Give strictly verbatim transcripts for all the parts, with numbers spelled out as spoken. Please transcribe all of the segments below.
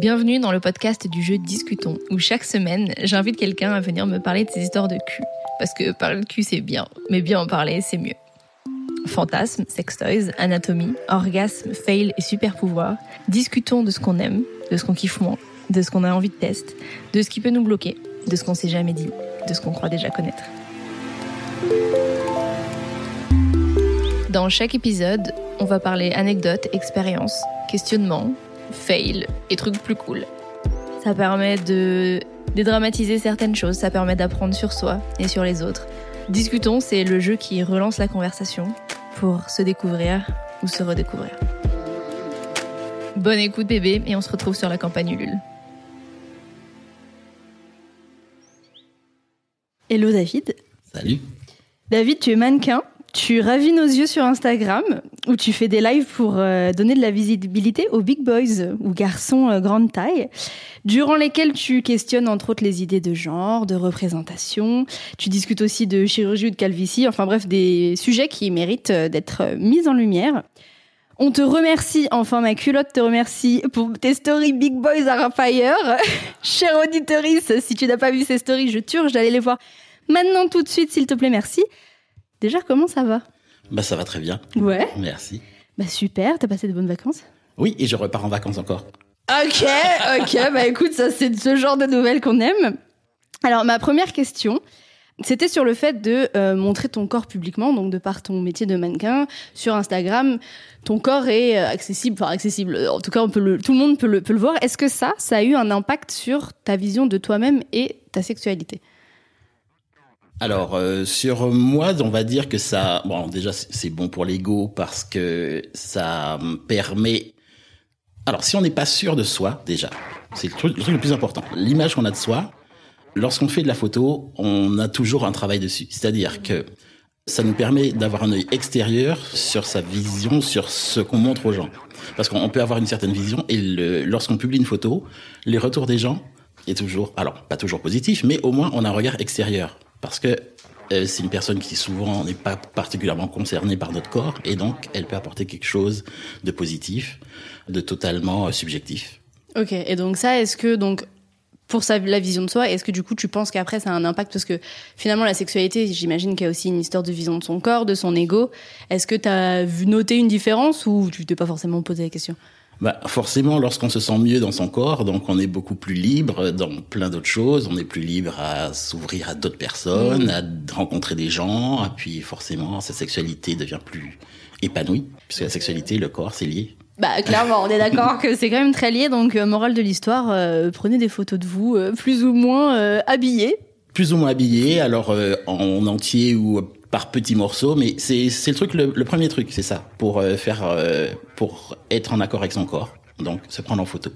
Bienvenue dans le podcast du jeu Discutons, où chaque semaine, j'invite quelqu'un à venir me parler de ses histoires de cul. Parce que parler de cul, c'est bien, mais bien en parler, c'est mieux. Fantasmes, sextoys, anatomie, orgasme, fail et super pouvoir. Discutons de ce qu'on aime, de ce qu'on kiffe moins, de ce qu'on a envie de tester, de ce qui peut nous bloquer, de ce qu'on s'est jamais dit, de ce qu'on croit déjà connaître. Dans chaque épisode, on va parler anecdotes, expériences, questionnements, fail et trucs plus cool. Ça permet de dédramatiser certaines choses, ça permet d'apprendre sur soi et sur les autres. Discutons, c'est le jeu qui relance la conversation pour se découvrir ou se redécouvrir. Bonne écoute bébé et on se retrouve sur la campagne Ulule. Hello David. Salut. David, tu es mannequin, tu ravis nos yeux sur Instagram où tu fais des lives pour euh, donner de la visibilité aux big boys ou garçons euh, grande taille, durant lesquels tu questionnes entre autres les idées de genre, de représentation. Tu discutes aussi de chirurgie ou de calvitie, enfin bref, des sujets qui méritent euh, d'être euh, mis en lumière. On te remercie, enfin ma culotte te remercie pour tes stories Big Boys Are on Fire. Chère auditorice, si tu n'as pas vu ces stories, je t'urge d'aller les voir maintenant tout de suite, s'il te plaît, merci. Déjà, comment ça va ? Bah ça va très bien. Ouais. Merci. Bah super, t'as passé de bonnes vacances ? Oui, et je repars en vacances encore. Ok, ok, bah écoute, ça c'est ce genre de nouvelles qu'on aime. Alors ma première question... C'était sur le fait de euh, montrer ton corps publiquement, donc de par ton métier de mannequin sur Instagram, ton corps est euh, accessible, enfin accessible. En tout cas, on peut le, tout le monde peut le, peut le voir. Est-ce que ça, ça a eu un impact sur ta vision de toi-même et ta sexualité ? Alors euh, sur moi, on va dire que ça, bon déjà c'est bon pour l'ego parce que ça permet. Alors si on n'est pas sûr de soi, déjà, c'est le truc, le truc le plus important. L'image qu'on a de soi. Lorsqu'on fait de la photo, on a toujours un travail dessus. C'est-à-dire que ça nous permet d'avoir un œil extérieur sur sa vision, sur ce qu'on montre aux gens. Parce qu'on peut avoir une certaine vision et le, lorsqu'on publie une photo, les retours des gens est toujours, alors pas toujours positif, mais au moins on a un regard extérieur. Parce que euh, c'est une personne qui souvent n'est pas particulièrement concernée par notre corps et donc elle peut apporter quelque chose de positif, de totalement euh, subjectif. Ok, et donc ça, est-ce que... donc pour sa, la vision de soi, est-ce que du coup tu penses qu'après ça a un impact ? Parce que finalement la sexualité, j'imagine qu'il y a aussi une histoire de vision de son corps, de son ego. Est-ce que tu as noté une différence ou tu t'es pas forcément posé la question ? Bah forcément, lorsqu'on se sent mieux dans son corps, donc on est beaucoup plus libre dans plein d'autres choses. On est plus libre à s'ouvrir à d'autres personnes, mmh. à rencontrer des gens. Et puis forcément, sa sexualité devient plus épanouie, puisque la sexualité, le corps, c'est lié. Bah clairement, on est d'accord que c'est quand même très lié. Donc, euh, morale de l'histoire, euh, prenez des photos de vous euh, plus ou moins euh, habillés. Plus ou moins habillés, alors euh, en entier ou par petits morceaux. Mais c'est c'est le truc, le, le premier truc, c'est ça, pour euh, faire, euh, pour être en accord avec son corps. Donc, se prendre en photo.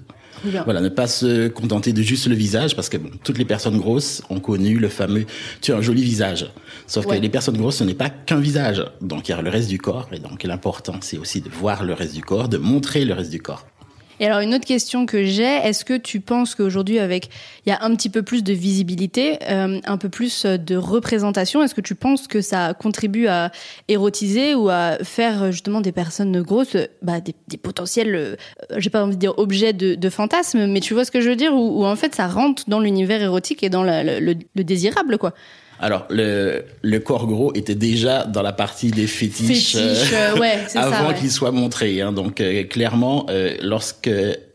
Bien. Voilà, ne pas se contenter de juste le visage, parce que bon, toutes les personnes grosses ont connu le fameux « tu as un joli visage ». Sauf ouais. que les personnes grosses, ce n'est pas qu'un visage. Donc, il y a le reste du corps, et donc l'important, c'est aussi de voir le reste du corps, de montrer le reste du corps. Et alors, une autre question que j'ai, est-ce que tu penses qu'aujourd'hui, avec il y a un petit peu plus de visibilité, euh, un peu plus de représentation, est-ce que tu penses que ça contribue à érotiser ou à faire justement des personnes grosses, bah, des, des potentiels, euh, j'ai pas envie de dire objets de, de fantasmes, mais tu vois ce que je veux dire, où, où en fait ça rentre dans l'univers érotique et dans la, le, le, le désirable, quoi. Alors, le, le corps gros était déjà dans la partie des fétiches, fétiches euh, ouais, c'est avant ça, ouais. qu'il soit montré. Hein. Donc, euh, clairement, euh, lorsque,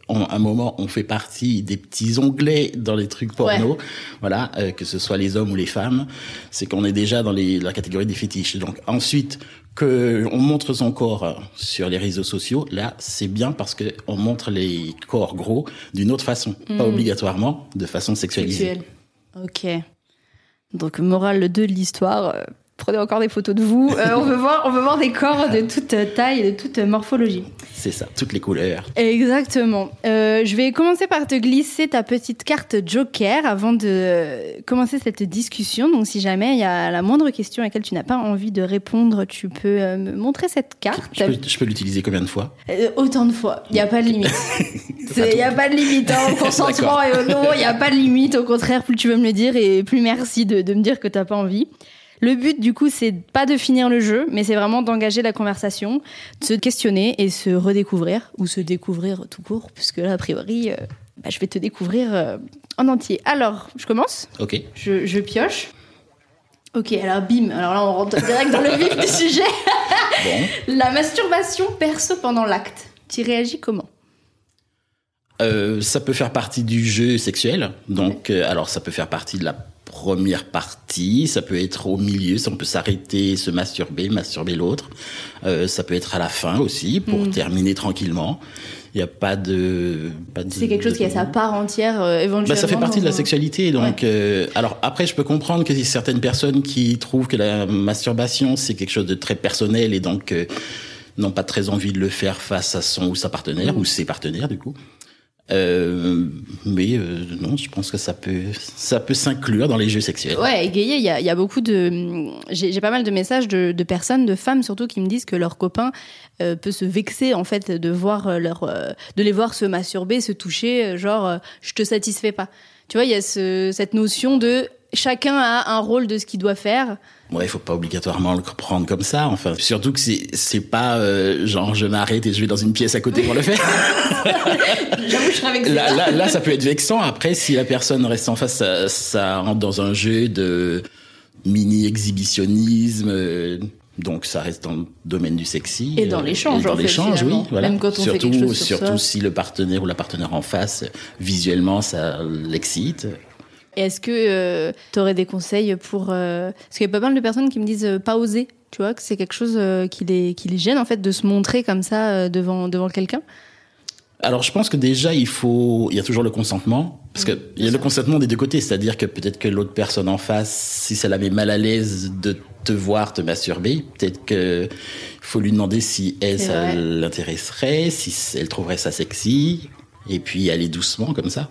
on, à un moment, on fait partie des petits onglets dans les trucs porno, ouais. voilà, euh, que ce soit les hommes ou les femmes, c'est qu'on est déjà dans les, la catégorie des fétiches. Donc, ensuite, que on montre son corps sur les réseaux sociaux, là, c'est bien parce que on montre les corps gros d'une autre façon, mmh. pas obligatoirement de façon sexualisée. Sexuelle. Ok. Donc, morale de l'histoire, euh, prenez encore des photos de vous. Euh, on veut voir, on veut voir des corps de toute taille et de toute morphologie. C'est ça, toutes les couleurs. Exactement. Euh, je vais commencer par te glisser ta petite carte Joker avant de commencer cette discussion. Donc, si jamais il y a la moindre question à laquelle tu n'as pas envie de répondre, tu peux euh, me montrer cette carte. Je peux, je peux l'utiliser combien de fois ? euh, Autant de fois. Il n'y a pas de limite. Il n'y a pas de limite hein, au consentement et au non. Il n'y a pas de limite. Au contraire, plus tu veux me le dire et plus merci de, de me dire que tu n'as pas envie. Le but, du coup, c'est pas de finir le jeu, mais c'est vraiment d'engager la conversation, de se questionner et se redécouvrir, ou se découvrir tout court, puisque là, a priori, euh, bah, je vais te découvrir euh, en entier. Alors, je commence. Ok. Je, je pioche. Ok, alors bim. Alors là, on rentre direct dans le vif du sujet. Bon. La masturbation perso pendant l'acte. Tu réagis comment ? Euh, ça peut faire partie du jeu sexuel. Donc, ouais. euh, alors, ça peut faire partie de la première partie. Ça peut être au milieu. On peut s'arrêter, se masturber, masturber l'autre. Euh, ça peut être à la fin aussi, pour mmh. terminer tranquillement. Il n'y a pas de, pas de... C'est quelque de, chose qui a sa part entière, euh, éventuellement. Bah, ça fait partie de la sexualité. Donc, ouais. euh, alors, après, je peux comprendre que certaines personnes qui trouvent que la masturbation, c'est quelque chose de très personnel et donc euh, n'ont pas très envie de le faire face à son ou sa partenaire, mmh. ou ses partenaires, du coup. Euh, mais euh, non, je pense que ça peut, ça peut s'inclure dans les jeux sexuels. Ouais, égayer, il y a, il y a beaucoup de, j'ai, j'ai pas mal de messages de, de personnes, de femmes surtout, qui me disent que leur copain euh, peut se vexer en fait de voir leur, euh, de les voir se masturber, se toucher, genre euh, je te satisfais pas. Tu vois, il y a ce, cette notion de chacun a un rôle de ce qu'il doit faire. Ouais, il faut pas obligatoirement le prendre comme ça, enfin. Surtout que c'est, c'est pas, euh, genre, je m'arrête et je vais dans une pièce à côté pour le faire. J'avoue, je serais vexée. Là, là, là, ça peut être vexant. Après, si la personne reste en face, ça, ça rentre dans un jeu de mini-exhibitionnisme. Euh, donc, ça reste dans le domaine du sexy. Et dans l'échange, euh, en fait. Dans l'échange, oui. Voilà. Même quand on surtout, fait quelque chose sur Surtout ça. Si le partenaire ou la partenaire en face, visuellement, ça l'excite. Et est-ce que euh, tu aurais des conseils pour... Euh... Parce qu'il y a pas mal de personnes qui me disent euh, pas oser, tu vois, que c'est quelque chose euh, qui, les, qui les gêne, en fait, de se montrer comme ça euh, devant, devant quelqu'un. Alors, je pense que déjà, il faut... Il y a toujours le consentement, parce qu'il oui, y a ça. Le consentement des deux côtés, c'est-à-dire que peut-être que l'autre personne en face, si ça la met mal à l'aise de te voir te masturber, peut-être qu'il faut lui demander si elle, c'est ça vrai. L'intéresserait, si elle trouverait ça sexy, et puis aller doucement comme ça.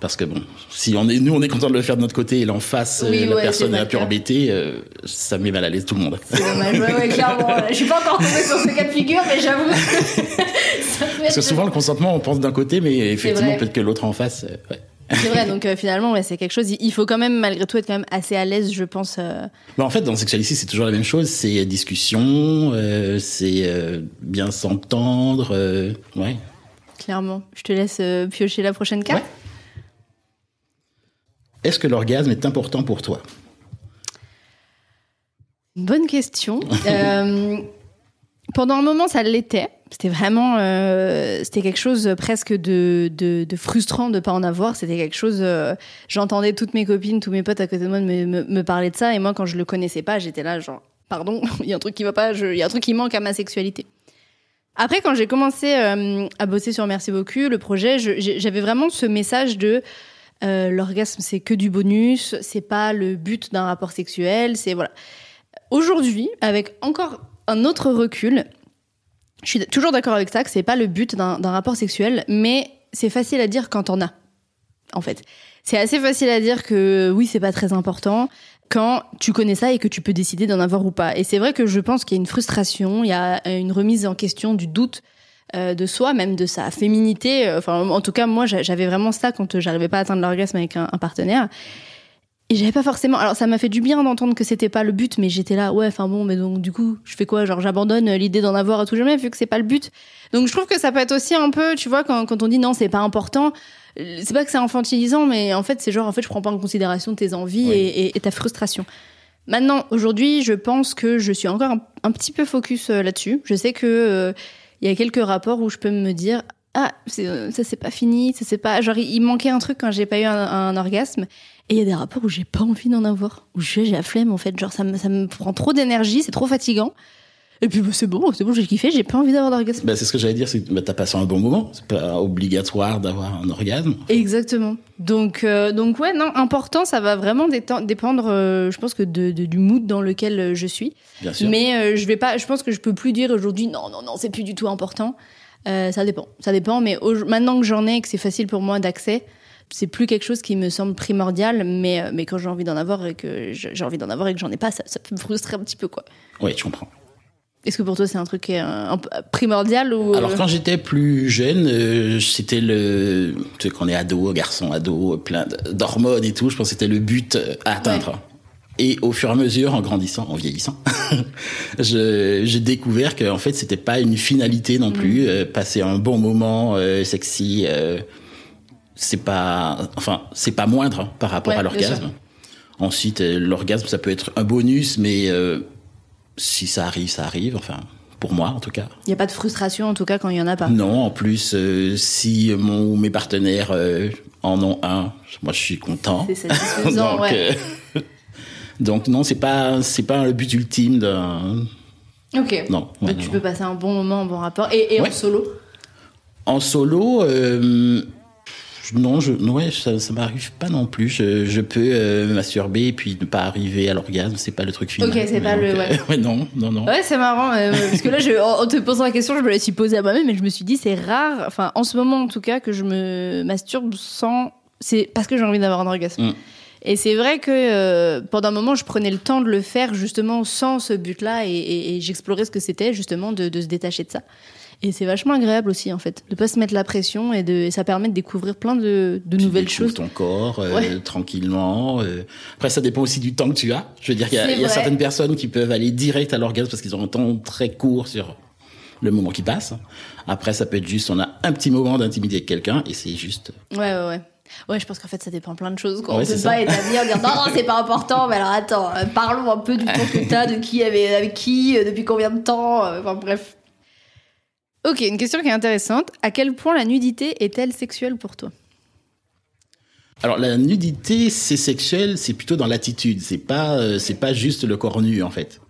Parce que bon, si on est, nous on est content de le faire de notre côté et l'en face, oui, la ouais, personne est un peu embêtée, euh, ça met mal à l'aise tout le monde. C'est dommage, ouais, ouais, clairement. Je suis pas encore tombée sur ce cas de figure, mais j'avoue. Ça fait Parce que souvent le consentement, on pense d'un côté, mais effectivement peut-être que l'autre en face. Euh, ouais. C'est vrai, donc euh, finalement, ouais, c'est quelque chose. Il faut quand même, malgré tout, être quand même assez à l'aise, je pense. Euh... Bah, en fait, dans sexualité, c'est toujours la même chose. C'est discussion, euh, c'est euh, bien s'entendre, euh, ouais. Clairement. Je te laisse euh, piocher la prochaine carte. Ouais. Est-ce que l'orgasme est important pour toi ? Bonne question. Euh, pendant un moment, ça l'était. C'était vraiment, euh, c'était quelque chose presque de, de, de frustrant de pas en avoir. C'était quelque chose. Euh, j'entendais toutes mes copines, tous mes potes à côté de moi me, me, me parler de ça, et moi, quand je le connaissais pas, j'étais là genre, pardon, il y a un truc qui va pas, il y a un truc qui manque à ma sexualité. Après, quand j'ai commencé euh, à bosser sur Merci Vos Cus, le projet, je, j'avais vraiment ce message de. Euh, l'orgasme, c'est que du bonus, c'est pas le but d'un rapport sexuel, c'est voilà. Aujourd'hui, avec encore un autre recul, je suis toujours d'accord avec ça, que c'est pas le but d'un, d'un rapport sexuel, mais c'est facile à dire quand on a, en fait. C'est assez facile à dire que oui, c'est pas très important quand tu connais ça et que tu peux décider d'en avoir ou pas. Et c'est vrai que je pense qu'il y a une frustration, il y a une remise en question du doute, de soi, même de sa féminité. Enfin, en tout cas, moi, j'avais vraiment ça quand j'arrivais pas à atteindre l'orgasme avec un, un partenaire. Et j'avais pas forcément... Alors, ça m'a fait du bien d'entendre que c'était pas le but, mais j'étais là, ouais, enfin bon, mais donc, du coup, je fais quoi ? Genre, j'abandonne l'idée d'en avoir à tout jamais, vu que c'est pas le but. Donc, je trouve que ça peut être aussi un peu, tu vois, quand, quand on dit non, c'est pas important, c'est pas que c'est infantilisant, mais en fait, c'est genre, en fait, je prends pas en considération tes envies oui. et, et, et ta frustration. Maintenant, aujourd'hui, je pense que je suis encore un, un petit peu focus euh, là-dessus. Je sais que... Euh, il y a quelques rapports où je peux me dire ah c'est, ça c'est pas fini, ça c'est pas genre il manquait un truc quand j'ai pas eu un, un orgasme, et il y a des rapports où j'ai pas envie d'en avoir, où j'ai, j'ai la flemme en fait, genre ça me ça me prend trop d'énergie, c'est trop fatigant. Et puis bah, c'est bon, c'est bon, j'ai kiffé, j'ai pas envie d'avoir d'orgasme. Bah, c'est ce que j'allais dire, c'est que bah, t'as passé un bon moment, c'est pas obligatoire d'avoir un orgasme. Exactement. Donc euh, donc ouais non, important, ça va vraiment détendre, dépendre, euh, je pense que de, de du mood dans lequel je suis. Bien sûr. Mais euh, je vais pas, je pense que je peux plus dire aujourd'hui non non non c'est plus du tout important. Euh, ça dépend, ça dépend. Mais au, maintenant que j'en ai, que c'est facile pour moi d'accès, c'est plus quelque chose qui me semble primordial. Mais mais quand j'ai envie d'en avoir et que j'ai envie d'en avoir et que j'en ai pas, ça, ça peut me frustrer un petit peu quoi. Oui, je comprends. Est-ce que pour toi, c'est un truc euh, primordial ou... Alors, quand j'étais plus jeune, euh, c'était le... Tu sais, quand on est ado, garçon, ado, plein d'hormones et tout, je pense que c'était le but à atteindre. Ouais. Et au fur et à mesure, en grandissant, en vieillissant, je, j'ai découvert qu'en fait, c'était pas une finalité non plus. Mmh. Euh, passer un bon moment euh, sexy... Euh, c'est pas, enfin, c'est pas moindre hein, par rapport ouais, à l'orgasme. Ensuite, l'orgasme, ça peut être un bonus, mais euh, si ça arrive, ça arrive. Enfin, pour moi, en tout cas. Il n'y a pas de frustration, en tout cas, quand il n'y en a pas. Non, en plus, euh, si mon mes partenaires euh, en ont un, moi, je suis content. C'est satisfaisant, donc, ouais. Euh, donc, non, c'est pas, c'est pas le but ultime d'un... Ok. Non. Ouais, donc, non, tu non. peux passer un bon moment, un bon rapport. Et, et ouais. en solo ? En solo... Euh, Non, je, ouais, ça, ça m'arrive pas non plus. Je, je peux euh, masturber et puis ne pas arriver à l'orgasme. C'est pas le truc final. Ok, c'est pas donc, le. Ouais. Euh, ouais, non, non, non. Ouais, c'est marrant euh, parce que là, je, en te posant la question, je me la suis posée à moi-même, mais je me suis dit, c'est rare. Enfin, en ce moment, en tout cas, que je me masturbe sans. C'est parce que j'ai envie d'avoir un orgasme. Mm. Et c'est vrai que euh, pendant un moment, je prenais le temps de le faire justement sans ce but-là, et, et, et j'explorais ce que c'était justement de, de se détacher de ça. Et c'est vachement agréable aussi, en fait, de pas se mettre la pression et, de, et ça permet de découvrir plein de, de nouvelles choses. Tu découvres ton corps euh, ouais. tranquillement. Euh. Après, ça dépend aussi du temps que tu as. Je veux dire qu'il y a, il y a certaines personnes qui peuvent aller direct à l'orgasme parce qu'ils ont un temps très court sur le moment qui passe. Après, ça peut être juste, on a un petit moment d'intimité avec quelqu'un et c'est juste... Ouais, ouais, ouais. Ouais, je pense qu'en fait, ça dépend plein de choses. Quoi. Ouais, on peut pas établir, dire non, non, c'est pas important, mais alors attends, euh, parlons un peu du temps que t'as, de qui avait, avec qui, euh, depuis combien de temps, euh, enfin bref... Ok, une question qui est intéressante. À quel point la nudité est-elle sexuelle pour toi ? Alors la nudité, c'est sexuel, c'est plutôt dans l'attitude. C'est pas, euh, c'est pas juste le corps nu en fait.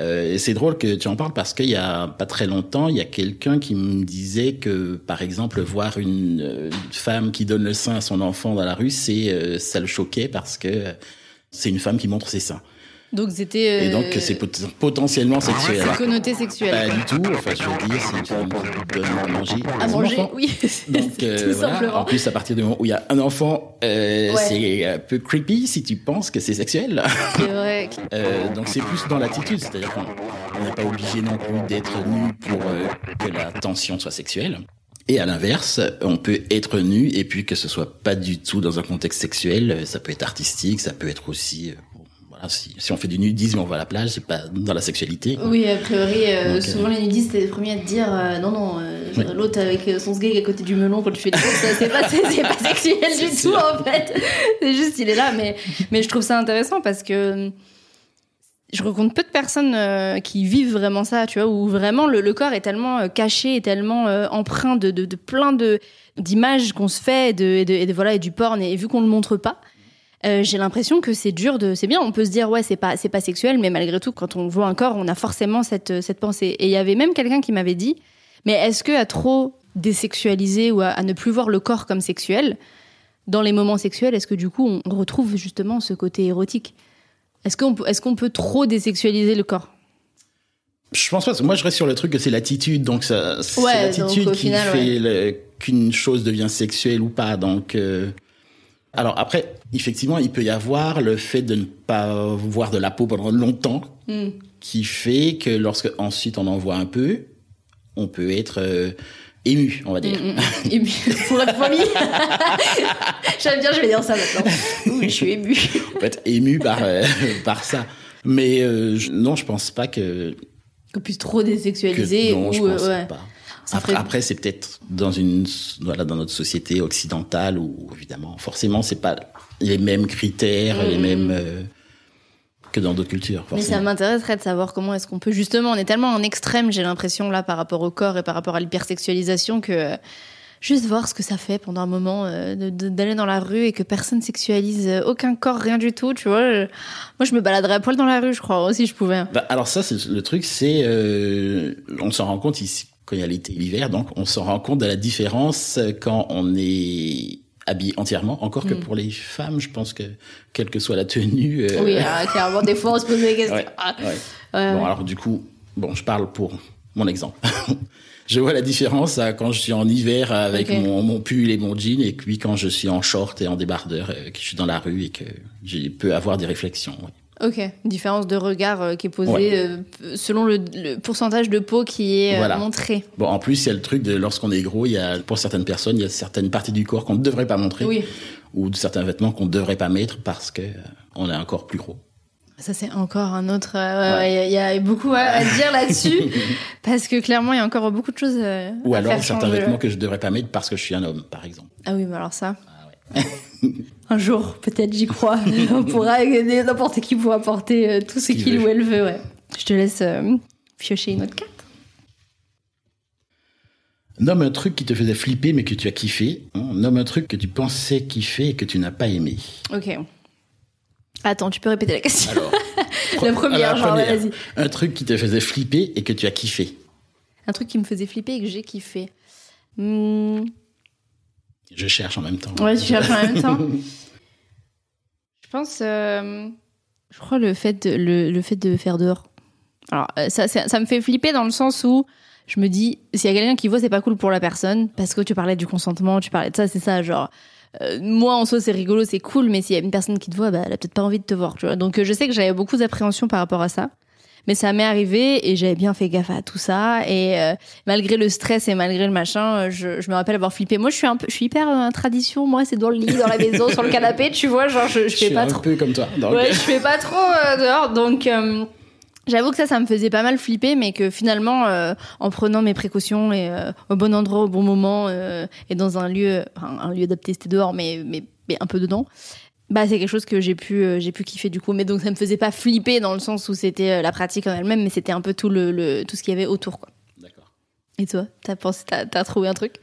Euh, et c'est drôle que tu en parles parce qu'il y a pas très longtemps, il y a quelqu'un qui me disait que, par exemple, voir une, euh, une femme qui donne le sein à son enfant dans la rue, c'est, euh, ça le choquait parce que euh, c'est une femme qui montre ses seins. Donc c'était euh... et donc c'est pot- potentiellement sexuel. C'est connoté sexuel. Pas bah, du tout. Enfin, je veux dire, c'est une femme qui donne à manger. À manger, enfant. Oui. Donc euh, tout voilà. Simplement. En plus, à partir du moment où il y a un enfant, euh, ouais. c'est un peu creepy si tu penses que c'est sexuel. C'est vrai. euh, donc c'est plus dans l'attitude, c'est-à-dire qu'on n'est pas obligé non plus d'être nu pour euh, que la tension soit sexuelle. Et à l'inverse, on peut être nu et puis que ce soit pas du tout dans un contexte sexuel. Ça peut être artistique, ça peut être aussi. Euh, Si, si on fait du nudisme, on va à la plage, c'est pas dans la sexualité. Quoi. Oui, a priori, euh, Donc, souvent euh... les nudistes, c'est les premiers à te dire euh, non, non, euh, oui. l'autre avec son sgeg à côté du melon quand tu fais des choses, c'est pas, c'est, c'est pas sexuel c'est du sûr. Tout en fait. C'est juste, il est là, mais, mais je trouve ça intéressant parce que je rencontre peu de personnes euh, qui vivent vraiment ça, tu vois, où vraiment le, le corps est tellement euh, caché, est tellement euh, empreint de, de, de plein de, d'images qu'on se fait et, de, et, de, et, de, voilà, et du porn, et, et vu qu'on le montre pas. Euh, j'ai l'impression que c'est dur de... C'est bien, on peut se dire, ouais, c'est pas, c'est pas sexuel, mais malgré tout, quand on voit un corps, on a forcément cette, cette pensée. Et il y avait même quelqu'un qui m'avait dit, mais est-ce qu'à trop désexualiser ou à, à ne plus voir le corps comme sexuel, dans les moments sexuels, est-ce que du coup, on retrouve justement ce côté érotique ? Est-ce qu'on, est-ce qu'on peut trop désexualiser le corps ? Je pense pas, parce que moi, je reste sur le truc que c'est l'attitude, donc ça, c'est ouais, l'attitude donc, qui final, fait ouais. le, qu'une chose devient sexuelle ou pas, donc... Euh... Alors après, effectivement, il peut y avoir le fait de ne pas voir de la peau pendant longtemps, mm. qui fait que lorsque ensuite on en voit un peu, on peut être euh, ému, on va dire. Mm, mm. Ému pour la famille. J'aime bien, je vais dire ça maintenant. Oui, je suis ému. On peut être ému par euh, par ça, mais euh, je, non, je pense pas que qu'on puisse trop désexualiser que, non, ou je pense euh, ouais. pas. Après, après, c'est peut-être dans une, voilà, dans notre société occidentale où, évidemment, forcément, c'est pas les mêmes critères, mmh. les mêmes, euh, que dans d'autres cultures, forcément. Mais ça m'intéresserait de savoir comment est-ce qu'on peut, justement, on est tellement en extrême, j'ai l'impression, là, par rapport au corps et par rapport à l'hypersexualisation que, euh, juste voir ce que ça fait pendant un moment, euh, de, de, d'aller dans la rue et que personne sexualise aucun corps, rien du tout, tu vois. Je, moi, je me baladerais à poil dans la rue, je crois, si je pouvais. Bah, alors ça, c'est, le truc, c'est, euh, on s'en rend compte ici. Quand il y a l'été et l'hiver, donc on se rend compte de la différence quand on est habillé entièrement. Encore que mmh. pour les femmes, je pense que quelle que soit la tenue. Euh... Oui, euh, clairement, des fois on se pose des questions. Ouais, ah. ouais. Ouais, bon, ouais. alors du coup, bon, je parle pour mon exemple. Je vois la différence hein, quand je suis en hiver avec okay. mon, mon pull et mon jean, et puis quand je suis en short et en débardeur, euh, que je suis dans la rue et que je peux avoir des réflexions. Ouais. Ok, une différence de regard euh, qui est posée ouais. euh, selon le, le pourcentage de peau qui est euh, voilà. montré. Bon, en plus, il y a le truc de lorsqu'on est gros, il y a, pour certaines personnes, il y a certaines parties du corps qu'on ne devrait pas montrer oui. ou de certains vêtements qu'on ne devrait pas mettre parce qu'on euh, est encore plus gros. Ça, c'est encore un autre... Euh, il ouais. y, y a beaucoup à, à dire là-dessus parce que clairement, il y a encore beaucoup de choses euh, ou à faire changer. Ou alors certains vêtements que je ne devrais pas mettre parce que je suis un homme, par exemple. Ah oui, mais alors ça... Ah. Un jour, peut-être, j'y crois. On pourra aider n'importe qui pour apporter tout ce qu'il ou elle veut. Ouais. Je te laisse euh, piocher une autre carte. Nomme un truc qui te faisait flipper mais que tu as kiffé. Nomme un truc que tu pensais kiffer et que tu n'as pas aimé. Ok. Attends, tu peux répéter la question. Alors, la première, alors, genre, première. Vas-y. Un truc qui te faisait flipper et que tu as kiffé. Un truc qui me faisait flipper et que j'ai kiffé. Hmm. Je cherche en même temps. Ouais, tu cherches en même temps. Je pense... Euh, je crois le fait, de, le, le fait de faire dehors. Alors, ça, ça, ça me fait flipper dans le sens où je me dis, s'il y a quelqu'un qui voit, c'est pas cool pour la personne, parce que tu parlais du consentement, tu parlais de ça, c'est ça, genre... Euh, moi, en soi, c'est rigolo, c'est cool, mais s'il y a une personne qui te voit, bah, elle a peut-être pas envie de te voir, tu vois. Donc, euh, je sais que j'avais beaucoup d'appréhension par rapport à ça. Mais ça m'est arrivé et j'avais bien fait gaffe à tout ça. Et euh, malgré le stress et malgré le machin, je, je me rappelle avoir flippé. Moi, je suis un peu, je suis hyper euh, tradition. Moi, c'est dans le lit, dans la maison, sur le canapé, tu vois. Genre, je, je, je fais pas trop. Je suis un peu comme toi. Donc... Ouais, je fais pas trop euh, dehors. Donc, euh, j'avoue que ça, ça me faisait pas mal flipper, mais que finalement, euh, en prenant mes précautions et euh, au bon endroit, au bon moment, euh, et dans un lieu, enfin, un lieu adapté, c'était dehors, mais, mais, mais un peu dedans. Bah, c'est quelque chose que j'ai pu, euh, j'ai pu kiffer du coup. Mais donc, ça me faisait pas flipper dans le sens où c'était la pratique en elle-même, mais c'était un peu tout, le, le, tout ce qu'il y avait autour, quoi. D'accord. Et toi, t'as pensé, t'as, t'as trouvé un truc ?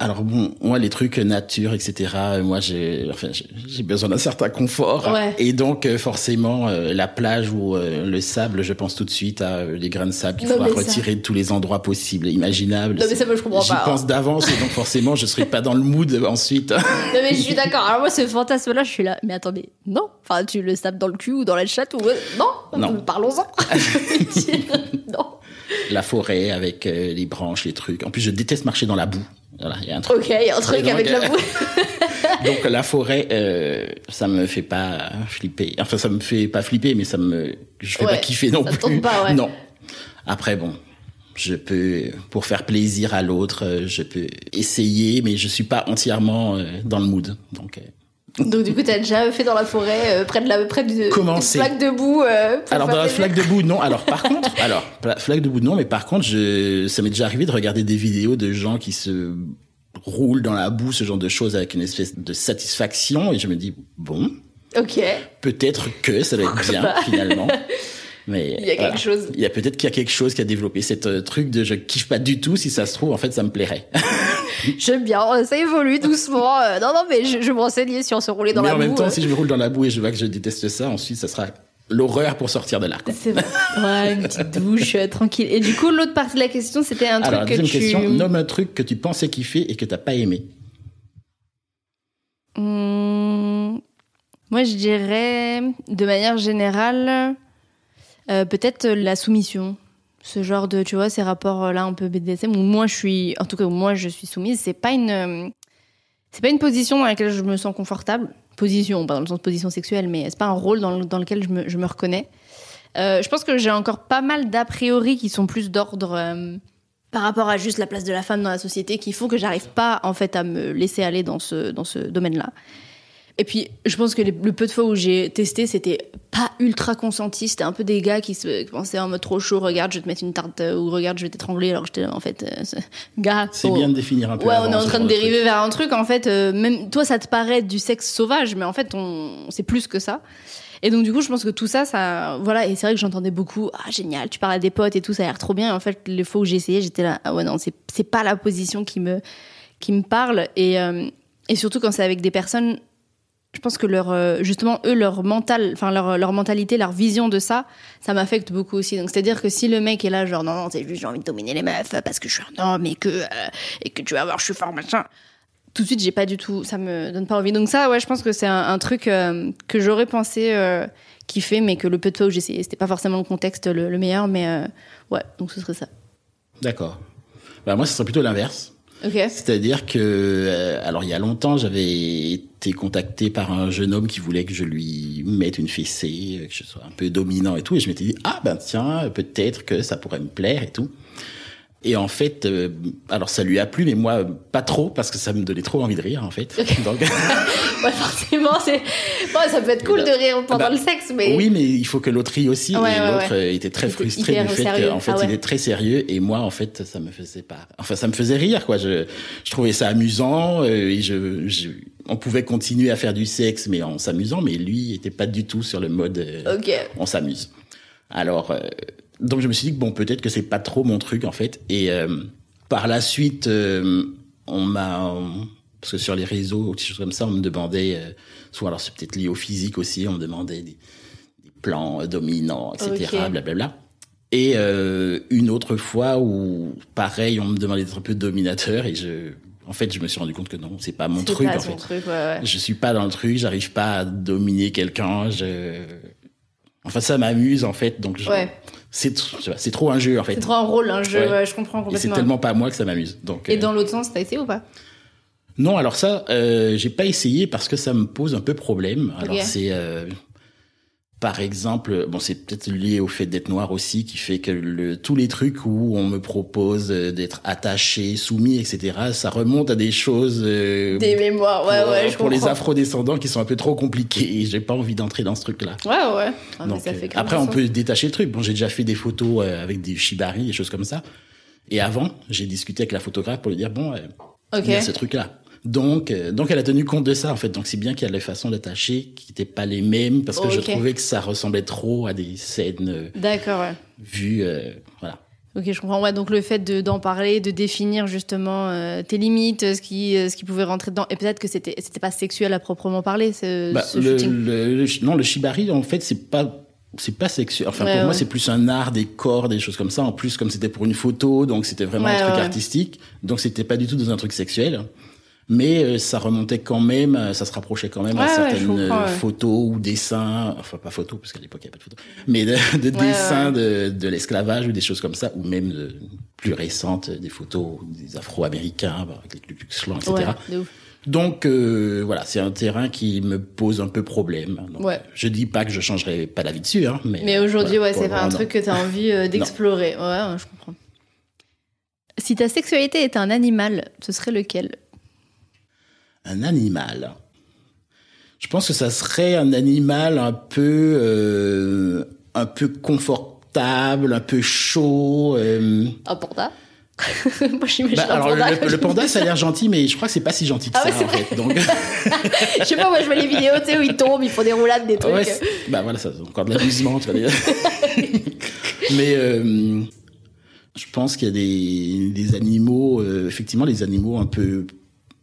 Alors bon, moi, les trucs nature, et cetera, moi, j'ai, enfin, j'ai besoin d'un certain confort. Ouais. Et donc, forcément, la plage ou le sable, je pense tout de suite à les grains de sable qu'il faudra retirer ça. De tous les endroits possibles et imaginables. Non, mais ça, moi, je comprends J'y pas. J'y pense hein. d'avance, et donc forcément, je serai pas dans le mood ensuite. Non, mais je suis d'accord. Alors moi, ce fantasme-là, je suis là. Mais attendez, non. Enfin, tu le sables dans le cul ou dans la chatte ou... Non, non. Parlons-en. Non. La forêt avec les branches, les trucs. En plus, je déteste marcher dans la boue. Voilà, il y a un truc. Ok, il y a un truc avec la boue. Donc la forêt, euh, ça me fait pas flipper. Enfin, ça me fait pas flipper, mais ça me, je fais ouais, pas kiffer non ça plus. Ça tombe pas, ouais. Non. Après, bon, je peux, pour faire plaisir à l'autre, je peux essayer, mais je suis pas entièrement dans le mood. Donc. Euh... Donc du coup, t'as déjà fait dans la forêt euh, près de la près de Commencer. Flaque de boue. Euh, alors dans la flaque de boue, non. Alors par contre, alors flaque de boue, non. Mais par contre, je, ça m'est déjà arrivé de regarder des vidéos de gens qui se roulent dans la boue, ce genre de choses, avec une espèce de satisfaction. Et je me dis bon, ok, peut-être que ça doit être bien finalement. Mais il y a voilà. quelque chose. Il y a peut-être qu'il y a quelque chose qui a développé cette euh, truc de je kiffe pas du tout. Si ça se trouve, en fait, ça me plairait. J'aime bien, ça évolue doucement. Euh, non, non, mais je, je me renseignais sur se rouler dans mais la boue. Mais en même temps, euh... si je me roule dans la boue et je vois que je déteste ça, ensuite, ça sera l'horreur pour sortir de là. C'est vrai. Ouais, une petite douche, euh, tranquille. Et du coup, l'autre partie de la question, c'était un Alors, truc que tu... Alors, deuxième question, nomme un truc que tu pensais kiffer et que t'as pas aimé. Hum... Moi, je dirais, de manière générale, euh, peut-être la soumission. Ce genre de, tu vois, ces rapports-là un peu B D S M, où moi je suis, en tout cas, où moi je suis soumise, c'est pas une, c'est pas une position dans laquelle je me sens confortable. Position, pas dans le sens de position sexuelle, mais c'est pas un rôle dans, le, dans lequel je me, je me reconnais. Euh, je pense que j'ai encore pas mal d'a priori qui sont plus d'ordre euh, par rapport à juste la place de la femme dans la société, qui font que j'arrive pas, en fait, à me laisser aller dans ce, dans ce domaine-là. Et puis, je pense que les, le peu de fois où j'ai testé, c'était pas ultra consenti. C'était un peu des gars qui se qui pensaient en mode trop chaud, regarde, je vais te mettre une tarte, ou regarde, je vais t'étrangler. Alors j'étais là, en fait, euh, gars. C'est oh, bien de définir un peu. Ouais, on est en train de dériver vers un truc. En fait, euh, même toi, ça te paraît du sexe sauvage, mais en fait, on, c'est plus que ça. Et donc, du coup, je pense que tout ça, ça, voilà. Et c'est vrai que j'entendais beaucoup, ah, génial, tu parles à des potes et tout, ça a l'air trop bien. Et en fait, les fois où j'ai essayé, j'étais là, ah ouais, non, c'est, c'est pas la position qui me, qui me parle. Et, euh, et surtout quand c'est avec des personnes, je pense que leur, justement, eux, leur mental, enfin, leur, leur mentalité, leur vision de ça, ça m'affecte beaucoup aussi. Donc, c'est-à-dire que si le mec est là, genre, non, non, c'est juste, j'ai envie de dominer les meufs parce que je suis un homme et que, euh, et que tu vas voir, je suis fort, machin. Tout de suite, j'ai pas du tout, ça me donne pas envie. Donc, ça, ouais, je pense que c'est un, un truc euh, que j'aurais pensé euh, kiffer, mais que le peu de fois où j'ai essayé, c'était pas forcément le contexte le, le meilleur, mais euh, ouais, donc ce serait ça. D'accord. Bah, moi, ce serait plutôt l'inverse. Okay. C'est-à-dire que, euh, alors il y a longtemps, j'avais été contacté par un jeune homme qui voulait que je lui mette une fessée, que je sois un peu dominant et tout, et je m'étais dit ah ben tiens, peut-être que ça pourrait me plaire et tout. Et en fait, euh, alors ça lui a plu, mais moi pas trop parce que ça me donnait trop envie de rire en fait. Okay. Donc... ouais, forcément, c'est, bon, ça peut être cool bah, de rire pendant bah, le sexe, mais oui, mais il faut que l'autre rie aussi. Ouais, et ouais, l'autre ouais. était très c'était frustré du fait qu'en fait ah, ouais. il est très sérieux et moi en fait ça me faisait pas, enfin ça me faisait rire quoi. Je, je trouvais ça amusant et je, je on pouvait continuer à faire du sexe, mais en s'amusant. Mais lui, il était pas du tout sur le mode euh, okay. on s'amuse. Alors, euh, donc je me suis dit que bon, peut-être que c'est pas trop mon truc en fait. Et euh, par la suite, euh, on m'a on... parce que sur les réseaux ou des choses comme ça, on me demandait euh, soit alors c'est peut-être lié au physique aussi, on me demandait des, des plans euh, dominants, et cetera. Blablabla. Okay. Bla, bla. Et euh, une autre fois où pareil, on me demandait d'être un peu dominateur et je En fait, je me suis rendu compte que non, c'est pas mon c'est truc, pas en fait. Truc, ouais, ouais. Je suis pas dans le truc, j'arrive pas à dominer quelqu'un, je... Enfin, ça m'amuse, en fait, donc je... ouais. c'est, tr... c'est trop un jeu, en fait. C'est trop un rôle, un jeu, ouais. Ouais, je comprends complètement. Et c'est tellement pas moi que ça m'amuse. Donc, Et euh... dans l'autre sens, t'as essayé ou pas? Non, alors ça, euh, j'ai pas essayé parce que ça me pose un peu problème. Alors okay. c'est... Euh... Par exemple, bon, c'est peut-être lié au fait d'être noir aussi, qui fait que le, tous les trucs où on me propose d'être attaché, soumis, et cetera, ça remonte à des choses... Euh, des mémoires, pour, ouais, ouais, je pour comprends. Pour les afro-descendants qui sont un peu trop compliquées, et j'ai pas envie d'entrer dans ce truc-là. Ouais, ouais. Ah, donc, ça fait euh, après, on peut détacher le truc. Bon, j'ai déjà fait des photos euh, avec des Shibari, des choses comme ça. Et avant, j'ai discuté avec la photographe pour lui dire, bon, euh, okay. il y a ce truc-là. Donc, euh, donc, elle a tenu compte de ça, en fait. Donc, c'est bien qu'il y a des façons d'attacher qui n'étaient pas les mêmes, parce que okay. je trouvais que ça ressemblait trop à des scènes euh, D'accord, ouais. vues. Euh, voilà. Ok, je comprends. Ouais, donc, le fait de, d'en parler, de définir justement euh, tes limites, ce qui, euh, ce qui pouvait rentrer dedans. Et peut-être que c'était, c'était pas sexuel à proprement parler, ce, bah, ce le, shooting. Le, le, non, le shibari, en fait, c'est pas... c'est pas sexuel. Enfin, ouais, pour ouais. moi, c'est plus un art des corps, des choses comme ça. En plus, comme c'était pour une photo, donc c'était vraiment ouais, un truc ouais. artistique. Donc, c'était pas du tout dans un truc sexuel. Mais euh, ça remontait quand même, ça se rapprochait quand même ouais, à certaines ouais, euh, photos ou dessins, enfin pas photos parce qu'à l'époque il n'y avait pas de photos, mais de, de ouais, dessins ouais. de, de l'esclavage ou des choses comme ça, ou même de, plus récentes, des photos des Afro-Américains avec les Ku Klux Klan, et cetera. Ouais, de ouf. Donc euh, voilà, c'est un terrain qui me pose un peu problème. Donc, ouais. Je dis pas que je changerai pas d'avis dessus, hein. Mais, mais aujourd'hui, voilà, ouais, c'est pas un truc que t'as envie euh, d'explorer. Ouais, je comprends. Si ta sexualité était un animal, ce serait lequel ? Un animal. Je pense que ça serait un animal un peu, euh, un peu confortable, un peu chaud. Euh... Un panda. Moi, j'imagine bah, un alors panda. Le, le panda, ça a l'air gentil, mais je crois que c'est pas si gentil que ah, ça. Ouais, en fait, donc... je sais pas, moi, je vois les vidéos, tu sais, où ils tombent, ils font des roulades, des trucs. Ouais, bah voilà, ça, c'est encore de l'amusement, tu vois. Déjà. mais. Euh... Je pense qu'il y a des, des animaux, euh, effectivement, des animaux un peu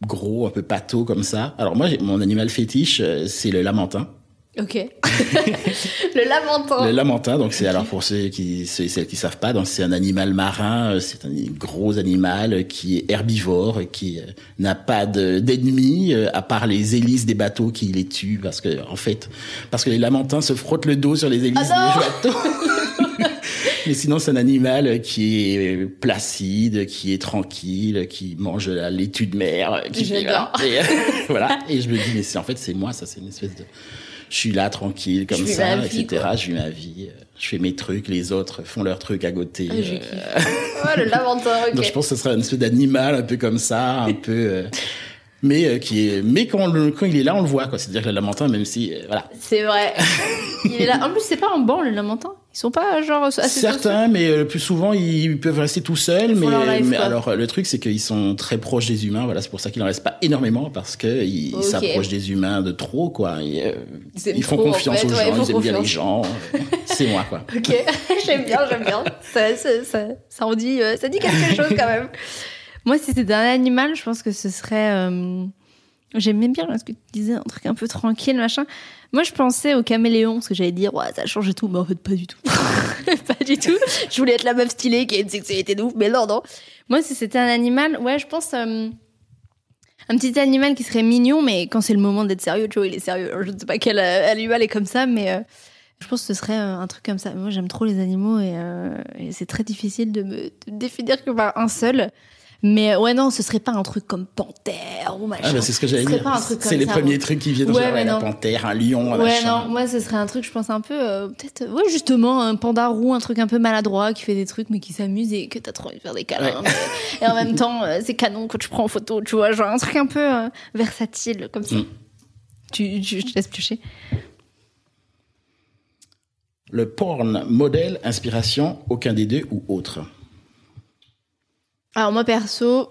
gros, un peu pâteau comme ça. Alors moi, j'ai, mon animal fétiche, c'est le lamentin. Ok. le lamentin. Le lamentin, donc c'est okay. alors pour ceux qui ceux et celles qui savent pas, donc c'est un animal marin, c'est un gros animal qui est herbivore, qui n'a pas de, d'ennemis à part les hélices des bateaux qui les tuent parce que en fait, parce que les lamentins se frottent le dos sur les hélices ah des bateaux. Mais sinon, c'est un animal qui est placide, qui est tranquille, qui mange la laitue de mer. Qui J'adore. Fait, voilà. Et, voilà. Et je me dis, mais c'est, en fait, c'est moi, ça, c'est une espèce de... Je suis là, tranquille, comme je ça, vie, et cetera. Quoi. Je vis ma vie, je fais mes trucs, les autres font leurs trucs à côté. Ah, je euh... ouais, le lamentin, ok. Donc, je pense que ce serait une espèce d'animal un peu comme ça, un peu... Euh... Mais euh, qui est, mais quand, le, quand il est là, on le voit, quoi. C'est-à-dire que le lamentin, même si, euh, voilà. C'est vrai. Il est là. En plus, c'est pas en banc le lamentin. Ils sont pas genre assez certains, mais le euh, plus souvent ils peuvent rester tout seuls. Mais, life, mais alors le truc, c'est qu'ils sont très proches des humains. Voilà, c'est pour ça qu'ils en restent pas énormément parce que ils okay. s'approchent des humains de trop, quoi. Et, euh, ils, ils font trop, confiance en fait. aux ouais, gens, ils, ils aiment confiance. bien les gens. C'est moi, quoi. Ok, j'aime bien, j'aime bien. Ça, ça, ça, ça en dit, ça dit quelque chose quand même. Moi, si c'était un animal, je pense que ce serait... Euh... J'aimais bien ce que tu disais, un truc un peu tranquille, machin. Moi, je pensais au caméléon, parce que j'allais dire, ouais, ça change et tout, mais en fait, pas du tout. pas du tout. Je voulais être la meuf stylée qui a une sexualité de ouf, mais non, non. Moi, si c'était un animal, ouais, je pense... Euh... Un petit animal qui serait mignon, mais quand c'est le moment d'être sérieux, tu vois, il est sérieux. Je ne sais pas quel animal est comme ça, mais... Euh... Je pense que ce serait un truc comme ça. Moi, j'aime trop les animaux et, euh... et c'est très difficile de me de définir que par un seul... Mais ouais, non, ce serait pas un truc comme panthère ou machin. Ah bah c'est ce que j'allais ce dire. Pas un truc comme c'est les ça, premiers trucs qui viennent de ouais, ouais, la panthère, un lion, un ouais, machin. Ouais, non, moi, ce serait un truc, je pense, un peu... Euh, peut-être, ouais, justement, un panda roux, un truc un peu maladroit qui fait des trucs, mais qui s'amuse et que t'as trop envie de faire des câlins. Ouais. Mais, et en même temps, euh, c'est canon quand tu prends en photo, tu vois, genre un truc un peu euh, versatile, comme ça. Mm. Tu, tu, je te laisse piocher. Le porn, modèle, inspiration, aucun des deux ou autre. Alors moi perso,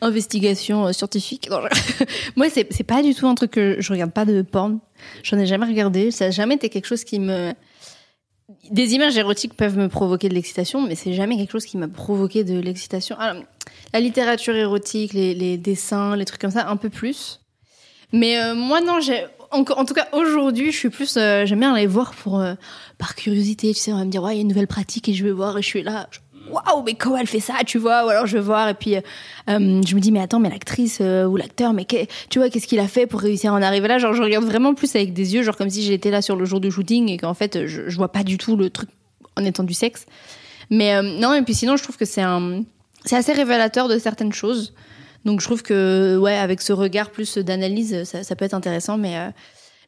investigation scientifique. Non, je... Moi, c'est, c'est pas du tout un truc que je regarde pas de porn. J'en ai jamais regardé. Ça a jamais été quelque chose qui me... Des images érotiques peuvent me provoquer de l'excitation, mais c'est jamais quelque chose qui m'a provoqué de l'excitation. Alors, la littérature érotique, les, les dessins, les trucs comme ça, un peu plus. Mais euh, moi, non, j'ai... En, en tout cas, aujourd'hui, je suis plus... Euh, j'aime bien aller voir pour, euh, par curiosité. Tu sais, on va me dire, ouais, il y a une nouvelle pratique et je vais voir et je suis là... Je... Waouh, mais comment elle fait ça, tu vois? Ou alors je vais voir et puis euh, je me dis, mais attends, mais l'actrice euh, ou l'acteur, mais qu'est, tu vois, qu'est-ce qu'il a fait pour réussir à en arriver là? Genre, je regarde vraiment plus avec des yeux, genre comme si j'étais là sur le jour du shooting et qu'en fait, je, je vois pas du tout le truc en étant du sexe. Mais euh, non, et puis sinon, je trouve que c'est un, c'est assez révélateur de certaines choses. Donc, je trouve que, ouais, avec ce regard plus d'analyse, ça, ça peut être intéressant, mais. Euh,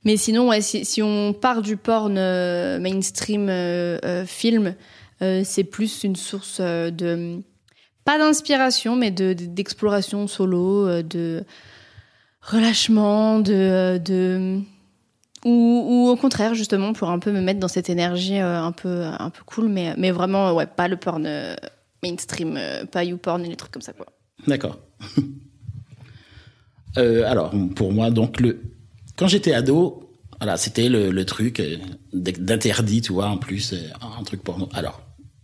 mais sinon, ouais, si, si on part du porn euh, mainstream euh, euh, film. Euh, c'est plus une source euh, de pas d'inspiration mais de, de d'exploration solo, euh, de relâchement, de euh, de ou, ou au contraire justement pour un peu me mettre dans cette énergie euh, un peu un peu cool, mais mais vraiment ouais pas le porn euh, mainstream, euh, pas YouPorn et les trucs comme ça quoi. D'accord. euh, alors pour moi donc le quand j'étais ado voilà, c'était le, le truc d'interdit, tu vois, en plus, un truc porno. Alors,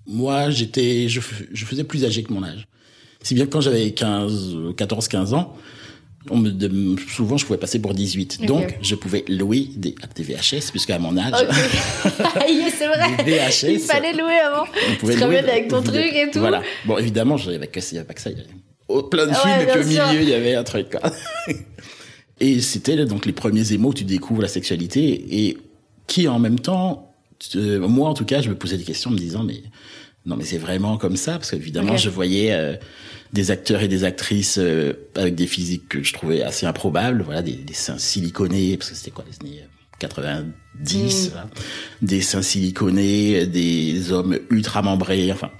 moi, j'étais, je, je faisais plus âgé que mon âge. Si bien que quand j'avais quinze, quatorze, quinze ans, on me, souvent, je pouvais passer pour dix-huit. Okay. Donc, je pouvais louer des V H S, puisqu'à mon âge. Okay. yes, c'est vrai. Des V H S. Il fallait louer avant. On pouvait louer. Avec ton pouvait, truc et tout. Voilà. Bon, évidemment, il n'y avait, avait pas que ça. Il y avait oh, plein de ouais, films, et au milieu, il y avait un truc, quoi. Et c'était donc les premiers émaux où tu découvres la sexualité et qui, en même temps, te, moi en tout cas, je me posais des questions en me disant mais non mais c'est vraiment comme ça parce qu'évidemment okay. je voyais euh, des acteurs et des actrices euh, avec des physiques que je trouvais assez improbables, voilà des, des seins siliconés parce que c'était quoi les années quatre-vingt-dix, mmh. hein, des seins siliconés, des hommes ultra membrés, enfin.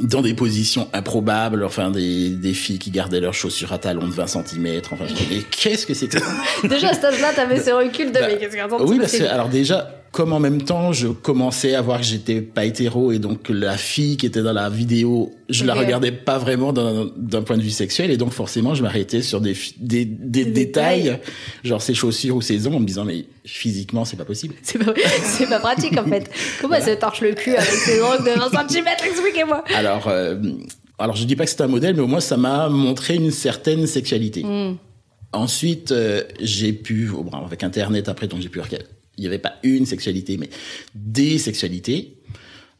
Dans des positions improbables, enfin, des, des filles qui gardaient leurs chaussures à talons de vingt centimètres, enfin, je me disais, qu'est-ce que c'était? Déjà, à cet âge-là, t'avais bah, ce recul de, bah, mais qu'est-ce que attends, oui, parce que, alors déjà, comme en même temps, je commençais à voir que j'étais pas hétéro, et donc, la fille qui était dans la vidéo, je okay. la regardais pas vraiment d'un, d'un point de vue sexuel, et donc, forcément, je m'arrêtais sur des, des, des, des détails, détails, genre ses chaussures ou ses ongles, en me disant, mais physiquement, c'est pas possible. C'est pas, c'est pas pratique, en fait. Comment voilà. elle se torche le cul avec ses ongles de vingt centimètres? Expliquez-moi. Alors, euh, alors, je dis pas que c'est un modèle, mais au moins, ça m'a montré une certaine sexualité. Mm. Ensuite, euh, j'ai pu, bon, avec Internet après, donc j'ai pu, il y avait pas une sexualité, mais des sexualités,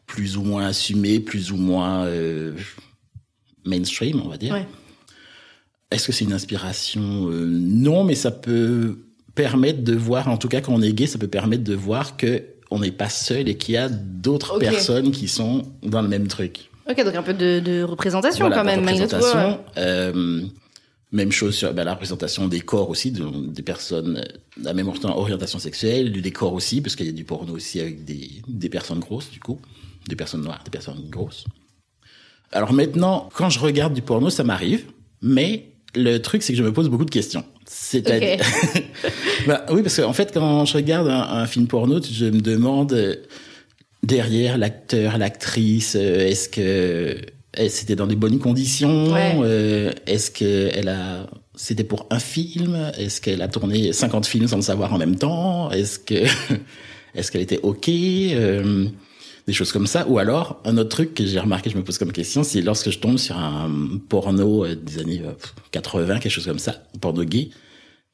plus ou moins assumées, plus ou moins euh, mainstream, on va dire. Ouais. Est-ce que c'est une inspiration? Euh, non, mais ça peut permettre de voir, en tout cas quand on est gay, ça peut permettre de voir que on n'est pas seul et qu'il y a d'autres okay. personnes qui sont dans le même truc. Ok, donc un peu de, de représentation voilà, quand même, malgré tout. Ouais. Euh, même chose sur ben, la représentation des corps aussi, de, des personnes à la même orientation sexuelle, des corps aussi, parce qu'il y a du porno aussi avec des, des personnes grosses, du coup, des personnes noires, des personnes grosses. Alors maintenant, quand je regarde du porno, ça m'arrive, mais le truc, c'est que je me pose beaucoup de questions. C'est-à-dire... Okay. bah, oui, parce qu'en fait, quand je regarde un, un film porno, je me demande... Euh, derrière l'acteur, l'actrice, euh, est-ce que elle, c'était dans des bonnes conditions? Ouais. euh, Est-ce que elle a, c'était pour un film? Est-ce qu'elle a tourné cinquante films sans le savoir en même temps? Est-ce que, est-ce qu'elle était ok? Euh, des choses comme ça. Ou alors, un autre truc que j'ai remarqué, je me pose comme question, c'est lorsque je tombe sur un porno des années quatre-vingts, quelque chose comme ça, un porno gay.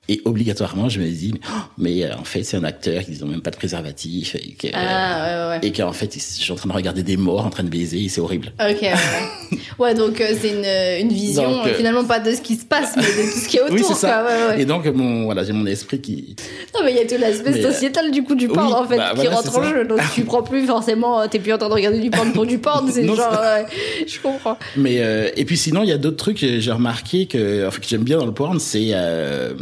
Et obligatoirement, je me dis, mais, oh, mais en fait, c'est un acteur qui n'a même pas de préservatif et que, ah, ouais, ouais. et qu'en fait, je suis en train de regarder des morts en train de baiser et c'est horrible. Ok, ouais. ouais, donc euh, c'est une, une vision donc, euh, finalement pas de ce qui se passe, mais de tout ce qui est autour. Oui, c'est ça. Quoi, ouais, ouais. Et donc, bon, voilà, j'ai mon esprit qui. Non, mais il y a tout l'aspect mais, sociétal du coup du porn oui, en fait bah, qui voilà, rentre en jeu. Donc tu prends plus forcément, t'es plus en train de regarder du porn pour du porn. C'est non, genre, ouais, je comprends. Mais euh, et puis sinon, il y a d'autres trucs que j'ai remarqué que, enfin, que j'aime bien dans le porn, c'est euh,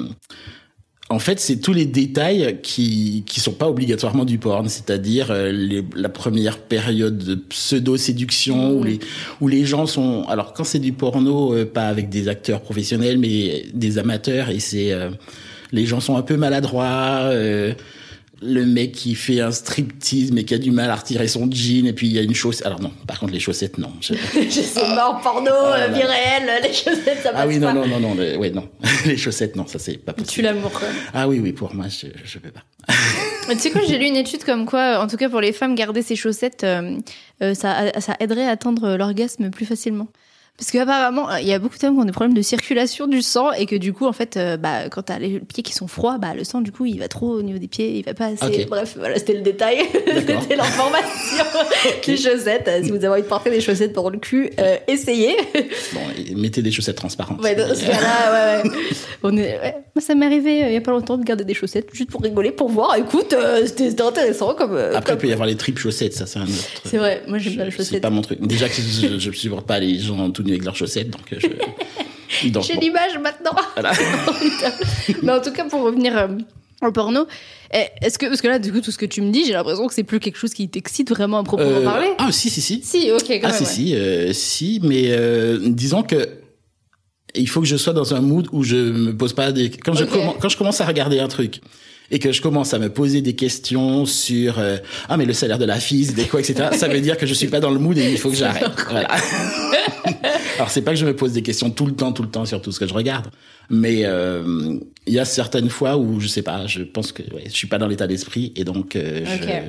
en fait, c'est tous les détails qui qui sont pas obligatoirement du porn, c'est-à-dire les, la première période de pseudo-séduction mmh. où les où les gens sont alors quand c'est du porno pas avec des acteurs professionnels mais des amateurs et c'est euh, les gens sont un peu maladroits, euh, le mec qui fait un striptease mais qui a du mal à retirer son jean, et puis il y a une chaussette. Alors non, par contre les chaussettes, non. Je, je sais pas, en porno, ah, vie réelle, les chaussettes, ça passe pas. Ah oui, non, pas. non, non, non, les, ouais, non. Les chaussettes, non, ça c'est pas possible. Tu l'amour, quoi. Ah oui, oui, pour moi, je, je peux pas. Tu sais quoi, j'ai lu une étude comme quoi, en tout cas pour les femmes, garder ses chaussettes, euh, euh, ça, ça aiderait à atteindre l'orgasme plus facilement. Parce qu'apparemment, il y a beaucoup de femmes qui ont des problèmes de circulation du sang et que du coup, en fait, euh, bah, quand t'as les pieds qui sont froids, bah, le sang, du coup, il va trop au niveau des pieds, il va pas assez. Okay. Bref, voilà, c'était le détail. C'était l'information okay. des chaussettes. Si vous avez envie de porter des chaussettes pour le cul, euh, essayez. Bon, mettez des chaussettes transparentes. Ouais, dans ce cas-là, ouais, ouais. On est, ouais. Moi, ça m'est arrivé euh, il y a pas longtemps de garder des chaussettes juste pour rigoler, pour voir. Écoute, euh, c'était, c'était intéressant. Comme, euh, Après, comme... il peut y avoir les tripes chaussettes, ça, c'est un autre. C'est vrai, moi, j'aime je, pas les chaussettes. C'est pas mon truc. Déjà que je, je supporte pas les gens tout avec leurs chaussettes, donc je... donc, j'ai bon. l'image maintenant. Voilà. Mais en tout cas, pour revenir euh, au porno, est-ce que, parce que là, du coup, tout ce que tu me dis, j'ai l'impression que c'est plus quelque chose qui t'excite vraiment à proprement euh, parler. Ah, si, si, si. Si, ok, quand ah, même. Ah, si, ouais. si, euh, si, mais euh, disons que il faut que je sois dans un mood où je me pose pas des... Quand, okay. je, com... Quand je commence à regarder un truc... et que je commence à me poser des questions sur euh, ah mais le salaire de la fille, des quoi, et cetera. Ça veut dire que je suis pas dans le mood et il faut que j'arrête. Voilà. Alors c'est pas que je me pose des questions tout le temps, tout le temps sur tout ce que je regarde, mais il euh, y a certaines fois où je sais pas, je pense que ouais, je suis pas dans l'état d'esprit et donc euh, okay.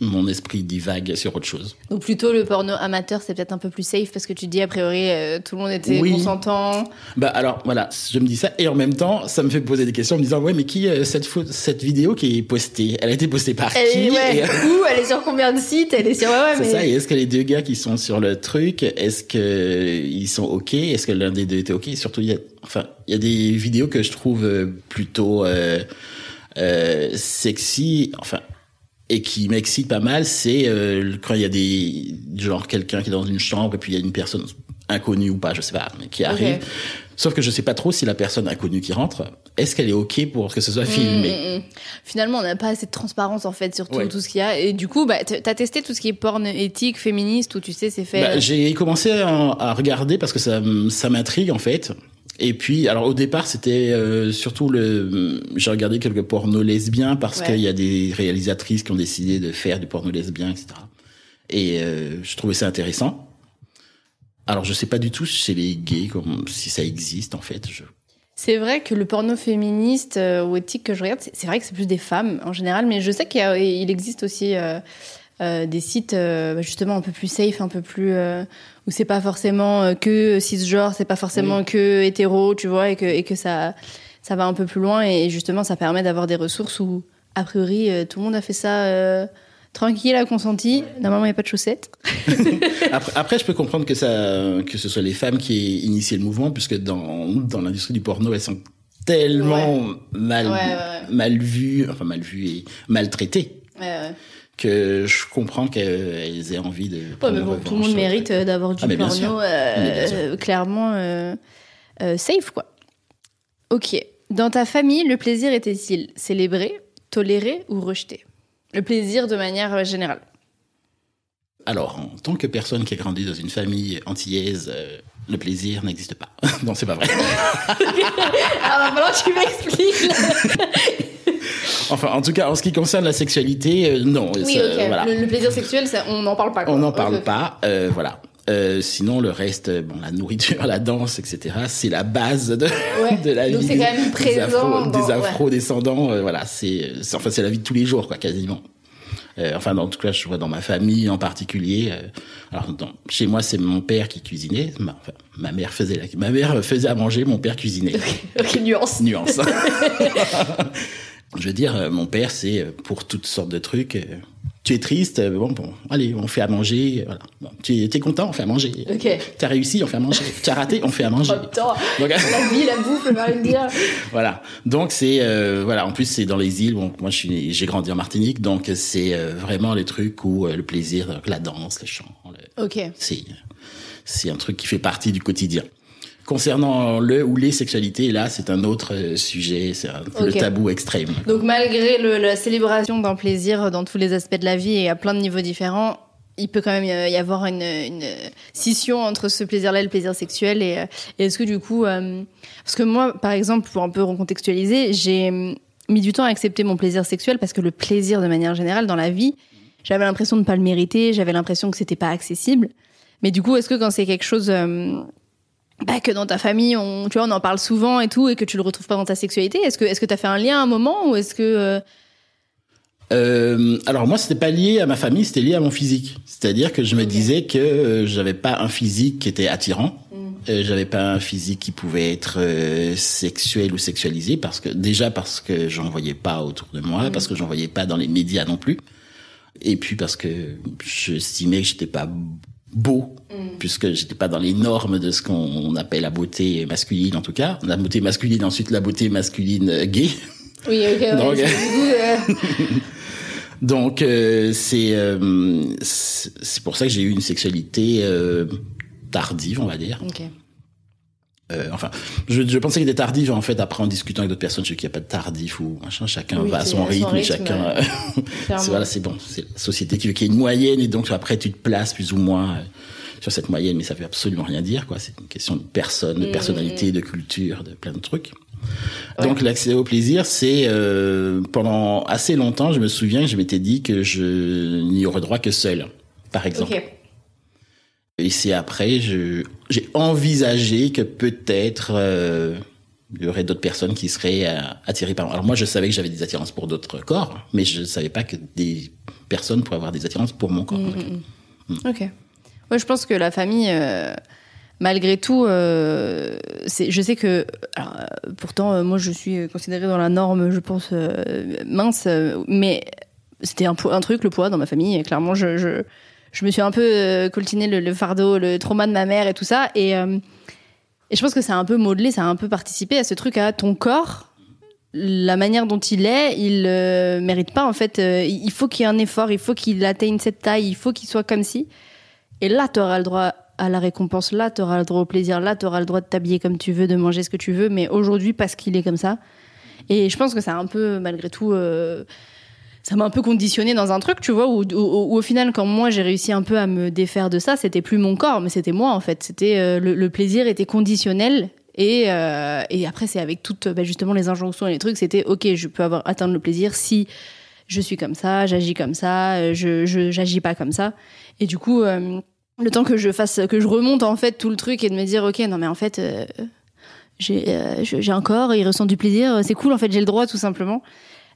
je, mon esprit divague sur autre chose. Donc plutôt le porno amateur, c'est peut-être un peu plus safe parce que tu dis a priori euh, tout le monde était oui. consentant. Bah alors voilà, je me dis ça et en même temps ça me fait poser des questions en me disant ouais mais qui euh, cette faute, cette vidéo qui est postée, elle a été postée par elle, qui ouais, et... Où elle est sur combien de sites, elle est sur ouais, ouais c'est mais... ça. Et est-ce que les deux gars qui sont sur le truc, est-ce que ils sont ok, est-ce que l'un des deux était ok? Et surtout il y a, enfin il y a des vidéos que je trouve plutôt euh, euh, sexy, enfin et qui m'excite pas mal, c'est euh, quand il y a des genre quelqu'un qui est dans une chambre et puis il y a une personne inconnue ou pas, je sais pas, mais qui arrive. Okay. Sauf que je sais pas trop si la personne inconnue qui rentre, est-ce qu'elle est ok pour que ce soit filmé? Mmh, mmh. Finalement, on n'a pas assez de transparence en fait sur tout, ouais. tout ce qu'il y a. Et du coup, bah, t'as testé tout ce qui est porn éthique, féministe, où tu sais, c'est fait. Bah, j'ai commencé à regarder parce que ça, ça m'intrigue en fait. Et puis, alors au départ, c'était euh, surtout le. J'ai regardé quelques pornos lesbiens parce ouais. qu'il y a des réalisatrices qui ont décidé de faire du porno lesbien, et cetera. Et euh, je trouvais ça intéressant. Alors, je sais pas du tout chez les gays, comme, si ça existe, en fait. Je... C'est vrai que le porno féministe euh, ou éthique que je regarde, c'est, c'est vrai que c'est plus des femmes, en général. Mais je sais qu'il y a, il existe aussi euh, euh, des sites, euh, justement, un peu plus safe, un peu plus... Euh, où c'est pas forcément que cisgenre, c'est pas forcément oui. que hétéro, tu vois, et que, et que ça, ça va un peu plus loin. Et justement, ça permet d'avoir des ressources où, a priori, euh, tout le monde a fait ça... Euh, Tranquille, a consenti. Normalement, il n'y a pas de chaussettes. après, après, je peux comprendre que ça, que ce soit les femmes qui aient initié le mouvement, puisque dans, dans l'industrie du porno, elles sont tellement ouais. mal, ouais, ouais, ouais. mal vues, enfin, mal vues et maltraitées. Ouais, ouais. que je comprends qu'elles aient envie de... Ouais, mais bon, tout le monde mérite euh, d'avoir du ah, porno, euh, euh, clairement, euh, euh, safe, quoi. Ok. Dans ta famille, le plaisir était-il célébré, toléré ou rejeté? Le plaisir de manière générale. Alors, en tant que personne qui a grandi dans une famille antillaise, euh, le plaisir n'existe pas. Non, c'est pas vrai. Alors, maintenant, tu m'expliques. Enfin, en tout cas, en ce qui concerne la sexualité, euh, non. Oui, ça, ok. Voilà. Le, le plaisir sexuel, ça, on n'en parle pas. Quoi. On n'en parle okay. pas, euh, voilà. Euh, sinon, le reste, bon, la nourriture, la danse, et cetera, c'est la base de, ouais. de la donc vie. Donc c'est quand même présent. Des afro-descendants, ouais. euh, voilà, c'est, c'est, enfin, c'est la vie de tous les jours, quoi, quasiment. Euh, enfin, en tout cas, je vois dans ma famille en particulier. Euh, alors, dans, chez moi, c'est mon père qui cuisinait. Ma, enfin, ma mère faisait, la, ma mère faisait à manger, mon père cuisinait. Ok, nuance. Nuance. Je veux dire, euh, mon père, c'est pour toutes sortes de trucs. Euh, Tu es triste, bon, bon, allez, on fait à manger, voilà. Bon, tu es content, on fait à manger. Ok. T'as réussi, on fait à manger. T'as raté, on fait à manger. Oh, putain. Donc, la vie, la bouffe, le mari de dire. Voilà. Donc, c'est, euh, voilà. En plus, c'est dans les îles. Bon, moi, je suis, j'ai grandi en Martinique, donc c'est euh, vraiment les trucs où euh, le plaisir, la danse, le chant. Le... Ok. C'est, c'est un truc qui fait partie du quotidien. Concernant le ou les sexualités, là, c'est un autre sujet, c'est un, okay. le tabou extrême. Donc, malgré le, la célébration d'un plaisir dans tous les aspects de la vie et à plein de niveaux différents, il peut quand même y avoir une, une scission entre ce plaisir-là et le plaisir sexuel. Et, et est-ce que, du coup... Euh, parce que moi, par exemple, pour un peu recontextualiser, j'ai... mis du temps à accepter mon plaisir sexuel parce que le plaisir, de manière générale, dans la vie, j'avais l'impression de ne pas le mériter, j'avais l'impression que c'était pas accessible. Mais du coup, est-ce que quand c'est quelque chose euh, bah, que dans ta famille, on, tu vois, on en parle souvent et tout, et que tu le retrouves pas dans ta sexualité, est-ce que est-ce que t'as fait un lien à un moment, ou est-ce que euh... Euh, alors moi, c'était pas lié à ma famille, c'était lié à mon physique. C'est-à-dire que je me okay. disais que euh, j'avais pas un physique qui était attirant. Mm. Euh, j'avais pas un physique qui pouvait être euh, sexuel ou sexualisé, parce que déjà parce que j'en voyais pas autour de moi, mm. parce que j'en voyais pas dans les médias non plus, et puis parce que j'estimais que j'étais pas beau, mm. puisque j'étais pas dans les normes de ce qu'on appelle la beauté masculine, en tout cas la beauté masculine, ensuite la beauté masculine gay. Oui, ok. Donc, ouais, c'est euh... Donc euh, c'est euh, c'est pour ça que j'ai eu une sexualité euh, tardive, on va dire. Ok. Euh, enfin, je, je pensais qu'elle était tardive, en fait, après en discutant avec d'autres personnes, je sais qu'il n'y a pas de tardif ou machin, chacun oui, va à son rythme, son rythme, chacun... c'est, voilà, c'est bon, c'est la société qui veut qu'il y ait une moyenne, et donc après tu te places plus ou moins sur cette moyenne, mais ça ne veut absolument rien dire, quoi. C'est une question de personne, de mmh, personnalité, mmh. de culture, de plein de trucs. Ouais. Donc l'accès au plaisir, c'est... Euh, pendant assez longtemps, je me souviens que je m'étais dit que je n'y aurais droit que seul, par exemple. Okay. Et c'est après, je, j'ai envisagé que peut-être euh, il y aurait d'autres personnes qui seraient euh, attirées par moi. Alors moi, je savais que j'avais des attirances pour d'autres corps, mais je ne savais pas que des personnes pourraient avoir des attirances pour mon corps. Mmh, mmh. Mmh. Ok. Ouais, je pense que la famille... Euh... Malgré tout, euh, c'est, je sais que... Alors, euh, pourtant, euh, moi, je suis considérée dans la norme, je pense, euh, mince, euh, mais c'était un, un truc, le poids, dans ma famille. Clairement, je, je, je me suis un peu euh, coltiné le, le fardeau, le trauma de ma mère et tout ça. Et, euh, et je pense que ça a un peu modelé, ça a un peu participé à ce truc, à ton corps, la manière dont il est, il euh, mérite pas, en fait. Euh, il faut qu'il y ait un effort, il faut qu'il atteigne cette taille, il faut qu'il soit comme ci. Et là, tu auras le droit... à la récompense, là, t'auras le droit au plaisir, là, t'auras le droit de t'habiller comme tu veux, de manger ce que tu veux, mais aujourd'hui, parce qu'il est comme ça. Et je pense que ça a un peu, malgré tout, euh, ça m'a un peu conditionnée dans un truc, tu vois, où, où, où au final, quand moi, j'ai réussi un peu à me défaire de ça, c'était plus mon corps, mais c'était moi, en fait. C'était, euh, le, le plaisir était conditionnel, et, euh, et après, c'est avec toutes, bah, justement, les injonctions et les trucs, c'était, ok, je peux avoir, atteindre le plaisir si je suis comme ça, j'agis comme ça, je, je, j'agis pas comme ça. Et du coup, euh, le temps que je fasse, que je remonte en fait tout le truc et de me dire ok non mais en fait euh, j'ai euh, j'ai un corps, il ressent du plaisir, c'est cool en fait, j'ai le droit tout simplement.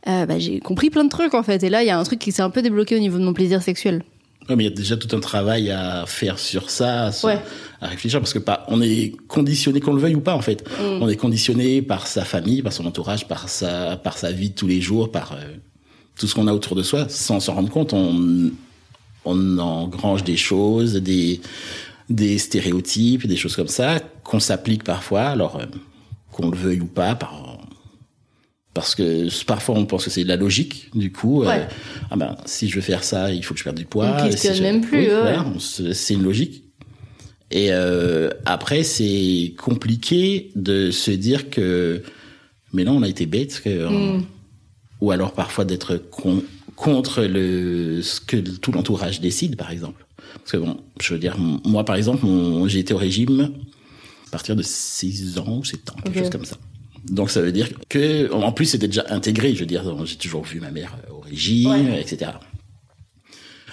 Euh, bah, j'ai compris plein de trucs en fait, et là il y a un truc qui s'est un peu débloqué au niveau de mon plaisir sexuel. Ouais, mais il y a déjà tout un travail à faire sur ça, à, se, ouais. à réfléchir, parce que pas, on est conditionné, qu'on le veuille ou pas en fait, mm. on est conditionné par sa famille, par son entourage, par sa par sa vie de tous les jours, par euh, tout ce qu'on a autour de soi, sans s'en rendre compte. On On engrange des choses, des, des stéréotypes, des choses comme ça, qu'on s'applique parfois, alors euh, qu'on le veuille ou pas, par, parce que parfois on pense que c'est de la logique, du coup, ouais. euh, ah ben, si je veux faire ça, il faut que je perde du poids. On ne questionne si même plus. Oui, ouais. Voilà, on se, c'est une logique. Et euh, après, c'est compliqué de se dire que, mais là, on a été bête, que, mm. ou alors parfois d'être con. contre le ce que tout l'entourage décide, par exemple, parce que bon, je veux dire, moi par exemple, mon, j'ai été au régime à partir de six ans ou sept ans, quelque okay. chose comme ça. Donc ça veut dire que, en plus, c'était déjà intégré, je veux dire, j'ai toujours vu ma mère au régime, ouais. et cetera.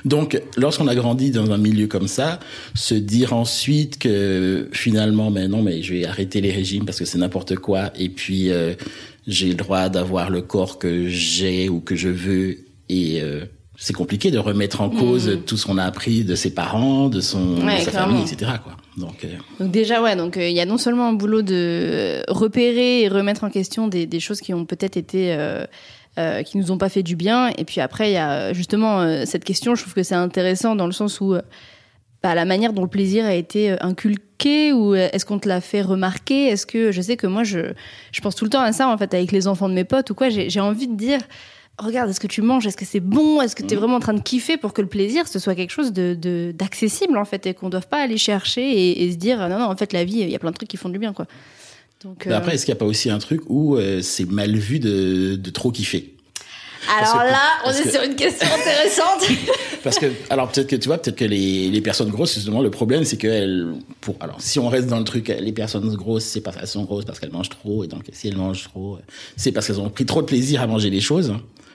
Donc lorsqu'on a grandi dans un milieu comme ça, se dire ensuite que finalement, mais non, mais je vais arrêter les régimes parce que c'est n'importe quoi, et puis euh, j'ai le droit d'avoir le corps que j'ai ou que je veux. Et euh, c'est compliqué de remettre en cause mmh. tout ce qu'on a appris de ses parents, de son, ouais, de sa clairement. famille, et cetera, quoi. Donc, euh... donc déjà, ouais, donc il euh, y a non seulement un boulot de repérer et remettre en question des, des choses qui ont peut-être été, euh, euh, qui nous ont pas fait du bien. Et puis après, il y a justement euh, cette question. Je trouve que c'est intéressant dans le sens où, euh, bah, la manière dont le plaisir a été inculqué, ou est-ce qu'on te l'a fait remarquer ? Est-ce que, je sais que moi, je, je pense tout le temps à ça en fait, avec les enfants de mes potes ou quoi. J'ai, j'ai envie de dire. Regarde, est-ce que tu manges ? Est-ce que c'est bon ? Est-ce que t'es vraiment en train de kiffer, pour que le plaisir, ce soit quelque chose de, de, d'accessible, en fait, et qu'on ne doive pas aller chercher et, et se dire, non, non, en fait, la vie, il y a plein de trucs qui font du bien, quoi. Donc, euh... Après, est-ce qu'il n'y a pas aussi un truc où euh, c'est mal vu de, de trop kiffer ? Alors que, là, on est que... sur une question intéressante. Parce que, alors peut-être que tu vois, peut-être que les, les personnes grosses, justement, le problème, c'est qu'elles. Pour, alors, si on reste dans le truc, les personnes grosses, c'est parce qu'elles sont grosses, parce qu'elles mangent trop, et donc si elles mangent trop, c'est parce qu'elles ont pris trop de plaisir à manger les choses.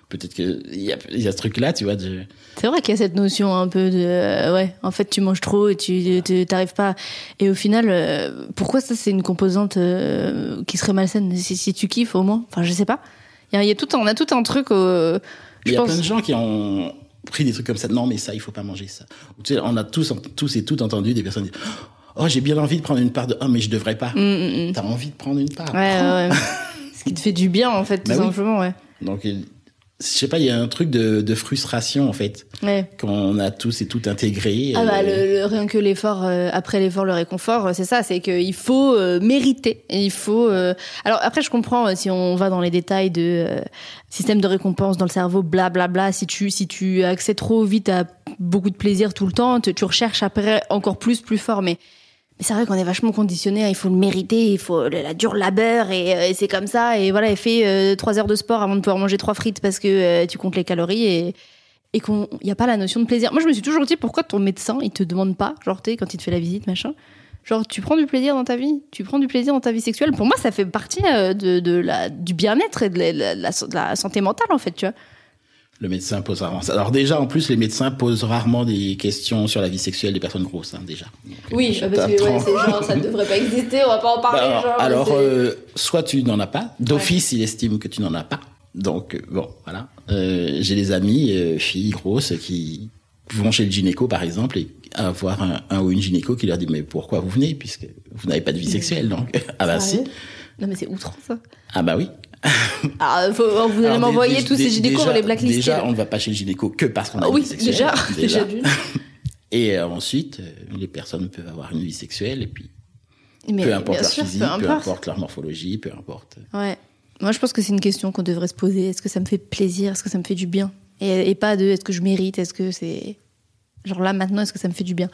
Peut-être qu'il y a, y a ce truc-là, tu vois. De... C'est vrai qu'il y a cette notion un peu de... Euh, ouais, en fait, tu manges trop et tu t'arrives pas... Et au final, euh, pourquoi ça, c'est une composante euh, qui serait malsaine si, si tu kiffes, au moins. Enfin, je sais pas. Il y a, y a tout, on a tout un truc... Euh, je Il y a pense... plein de gens qui ont pris des trucs comme ça. Non, mais ça, il faut pas manger ça. Tu sais, on a tous, tous et toutes entendu des personnes dire... Oh, j'ai bien envie de prendre une part de... Oh, mais je devrais pas. Mm, mm. T'as envie de prendre une part. Ouais, ouais. Ce qui te fait du bien, en fait, tout bah simplement, oui. ouais. Donc... Il... Je sais pas, il y a un truc de, de frustration en fait, ouais. qu'on a tous et toutes intégré. Ah bah euh... le, le, rien que l'effort, euh, après l'effort le réconfort, c'est ça, c'est qu'il faut euh, mériter, il faut. Euh... Alors après je comprends si on va dans les détails de euh, système de récompense dans le cerveau, blablabla. Bla, bla, si tu si tu accèdes trop vite à beaucoup de plaisir tout le temps, tu, tu recherches après encore plus, plus fort, mais. Mais c'est vrai qu'on est vachement conditionné, hein, il faut le mériter, il faut la dure labeur et, euh, et c'est comme ça. Et voilà, et fais euh, trois heures de sport avant de pouvoir manger trois frites parce que euh, tu comptes les calories et, et qu'on y a pas la notion de plaisir. Moi, je me suis toujours dit pourquoi ton médecin il te demande pas, genre t'es quand il te fait la visite machin, genre tu prends du plaisir dans ta vie, tu prends du plaisir dans ta vie sexuelle. Pour moi, ça fait partie euh, de, de la du bien-être et de la, de la, de la santé mentale en fait, tu vois. Le médecin pose rarement ça. Alors déjà, en plus, les médecins posent rarement des questions sur la vie sexuelle des personnes grosses, hein, déjà. Donc, oui, parce que ouais, c'est genre, ça ne devrait pas exister, on va pas en parler. Bah alors, genre, alors euh, soit tu n'en as pas, d'office, ouais. Il estime que tu n'en as pas. Donc, bon, voilà. Euh, j'ai des amis, euh, filles grosses, qui vont chez le gynéco, par exemple, et avoir un, un ou une gynéco qui leur dit « Mais pourquoi vous venez, puisque vous n'avez pas de vie sexuelle ?» donc Ah bah si. Non mais c'est outrant, ça. Ah bah oui. Alors, faut, vous allez Alors, m'envoyer des, tous des, ces gynécos, déjà, on les blacklister. Déjà, on ne va pas chez le gynéco que parce qu'on a ah, oui, une vie sexuelle. Déjà, déjà. déjà et euh, ensuite, euh, les personnes peuvent avoir une vie sexuelle, et puis mais, peu importe leur sûr, physique, peu importe. peu importe leur morphologie, peu importe. Ouais. Moi, je pense que c'est une question qu'on devrait se poser. Est-ce que ça me fait plaisir? Est-ce que ça me fait du bien? et, et pas de est-ce que je mérite? Est-ce que c'est. Genre là, maintenant, est-ce que ça me fait du bien?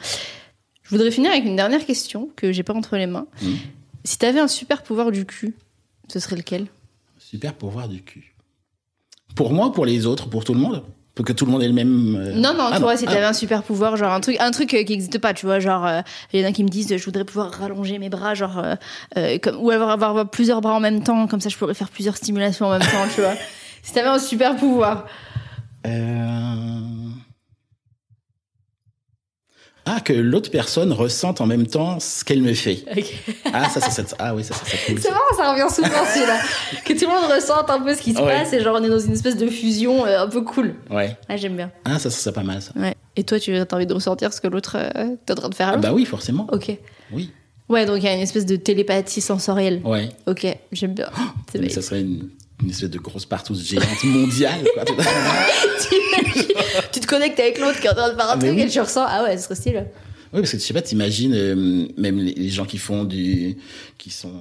Je voudrais finir avec une dernière question que j'ai pas entre les mains. Mmh. Si t'avais un super pouvoir du cul, ce serait lequel? Super pouvoir du cul. Pour moi, pour les autres, pour tout le monde, pour que tout le monde ait le même. Euh... Non, non, ah tu vois, non. si t'avais ah. un super pouvoir, genre un truc, un truc qui n'existe pas, tu vois, genre il euh, y en a qui me disent, je voudrais pouvoir rallonger mes bras, genre euh, euh, comme, ou avoir, avoir, avoir plusieurs bras en même temps, comme ça, je pourrais faire plusieurs stimulations en même temps, tu vois. Si t'avais un super pouvoir. Euh... Ah, que l'autre personne ressente en même temps ce qu'elle me fait. Okay. Ah, ça, ça, ça, ça, ah oui, ça, ça, ça cool. C'est marrant, ça revient souvent, celui-là. Que tout le monde ressente un peu ce qui se ouais. passe et genre on est dans une espèce de fusion euh, un peu cool. Ouais. Ah, j'aime bien. Ah, ça, ça, c'est pas mal, ça. Ouais. Et toi, tu as envie de ressentir ce que l'autre euh, t'es en train de faire à l'autre? Ah bah oui, forcément. Ok. Oui. Ouais, donc il y a une espèce de télépathie sensorielle. Ouais. Ok, j'aime bien. Oh, c'est mais ça serait une... une espèce de grosse partouze géante mondiale, quoi. Tu te connectes avec l'autre qui est en train de faire un truc oui. et tu ressens, ah ouais, ce serait stylé. Oui, parce que je sais pas, t'imagines, euh, même les, les gens qui font du, qui sont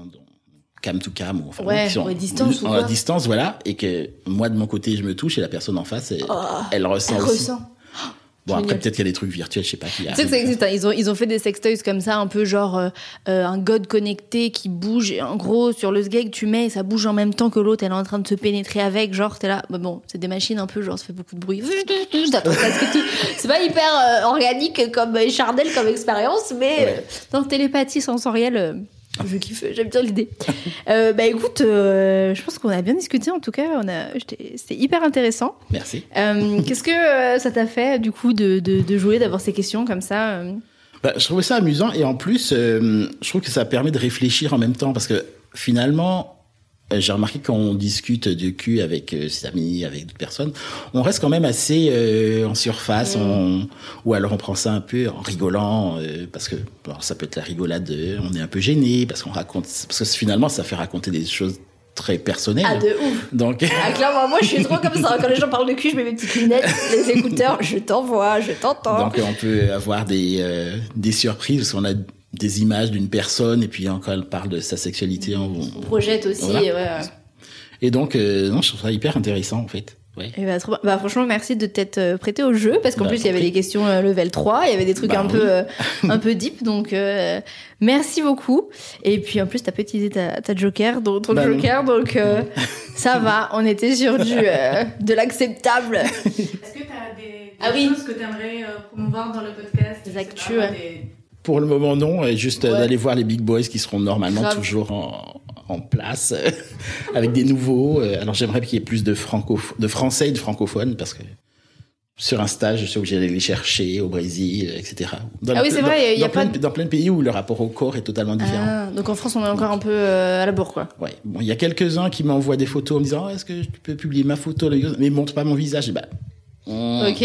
cam to cam, ou enfin, ouais, qui sont à distance, ou quoi. En distance, voilà, et que moi de mon côté je me touche et la personne en face, elle, oh, elle ressent. Elle aussi. ressent. Bon, après, peut-être qu'il y a des trucs virtuels, je sais pas qui a. Tu sais que ça existe, hein. Ils ont, ils ont fait des sextoys comme ça, un peu genre, euh, un god connecté qui bouge, et en gros, sur le sgeg, tu mets, et ça bouge en même temps que l'autre, elle est en train de se pénétrer avec, genre, t'es là, bah bon, c'est des machines un peu, genre, ça fait beaucoup de bruit. C'est pas hyper euh, organique comme euh, charnel comme expérience, mais, ouais. euh, non, télépathie sensorielle, euh, je kiffe, j'aime bien l'idée. Euh, bah écoute, euh, je pense qu'on a bien discuté en tout cas, on a, c'était hyper intéressant. Merci. Euh, qu'est-ce que euh, ça t'a fait du coup de, de, de jouer, d'avoir ces questions comme ça euh... bah, je trouvais ça amusant et en plus, euh, je trouve que ça permet de réfléchir en même temps parce que finalement, euh, j'ai remarqué quand on discute de cul avec euh, ses amis, avec d'autres personnes, on reste quand même assez euh, en surface, mmh. on... ou alors on prend ça un peu en rigolant, euh, parce que alors, ça peut être la rigolade, euh, on est un peu gêné, parce qu'on raconte, parce que finalement ça fait raconter des choses très personnelles. Ah de ouf. Donc ah, clairement, moi je suis trop comme ça, quand les gens parlent de cul, je mets mes petites lunettes, les écouteurs, je t'envoie, je t'entends. Donc on peut avoir des euh, des surprises parce qu'on a des images d'une personne et puis quand elle parle de sa sexualité on, on projette aussi voilà. ouais, ouais. Et donc euh, non je trouve ça hyper intéressant en fait Oui. Et bah, trop... bah, franchement, merci de t'être prêté au jeu, parce qu'en bah, plus, il y avait des questions euh, level trois, il y avait des trucs bah, un, oui. peu, euh, un peu deep, donc euh, merci beaucoup. Et puis en plus, t'as pas utilisé ta, ta joker, donc, ton bah, joker, non. donc euh, ça va, on était sur du, euh, de l'acceptable. Est-ce que t'as des, des ah, oui. choses que t'aimerais euh, promouvoir dans le podcast? Des actus pas, hein. des... Pour le moment, non, et juste ouais. d'aller voir les big boys qui seront normalement Grave. toujours en... en place avec des nouveaux. Alors j'aimerais qu'il y ait plus de francoph- de français et de francophones, parce que sur un stage je suis obligé d'aller les chercher au Brésil, et cetera. Dans ah oui, c'est pl- vrai, il y a plein pas de... dans plein de pays où le rapport au corps est totalement différent. Ah, donc en France on est encore donc, un peu euh, à la bourre, quoi. Ouais, bon, il y a quelques-uns qui m'envoient des photos en me disant oh, est-ce que tu peux publier ma photo mais montre pas mon visage. Et bah mm. OK.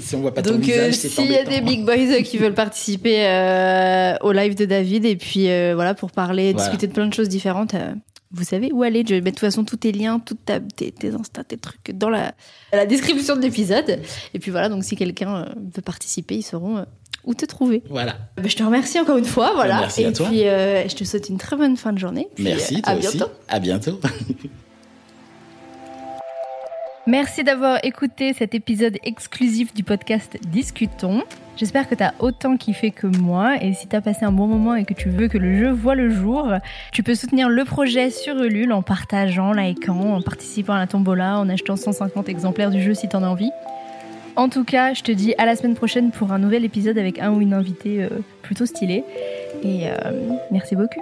Si on voit pas donc, ton visage, euh, c'est s'il y a des big boys qui veulent participer euh, au live de David, et puis euh, voilà, pour parler, voilà. discuter de plein de choses différentes, euh, vous savez où aller. Je vais mettre de toute façon tous tes liens, toutes ta, tes, tes Insta, tes trucs dans la, la description de l'épisode. Et puis voilà, donc si quelqu'un veut participer, ils sauront euh, où te trouver. Voilà. Bah, je te remercie encore une fois. Voilà. Merci et à toi. Puis euh, je te souhaite une très bonne fin de journée. Puis, Merci, toi à aussi. Bientôt. À bientôt. Merci d'avoir écouté cet épisode exclusif du podcast Discutons. J'espère que tu as autant kiffé que moi, et si tu as passé un bon moment et que tu veux que le jeu voit le jour, tu peux soutenir le projet sur Ulule en partageant, likant, en participant à la tombola, en achetant cent cinquante exemplaires du jeu si tu en as envie. En tout cas, je te dis à la semaine prochaine pour un nouvel épisode avec un ou une invitée plutôt stylée. Et euh, merci beaucoup.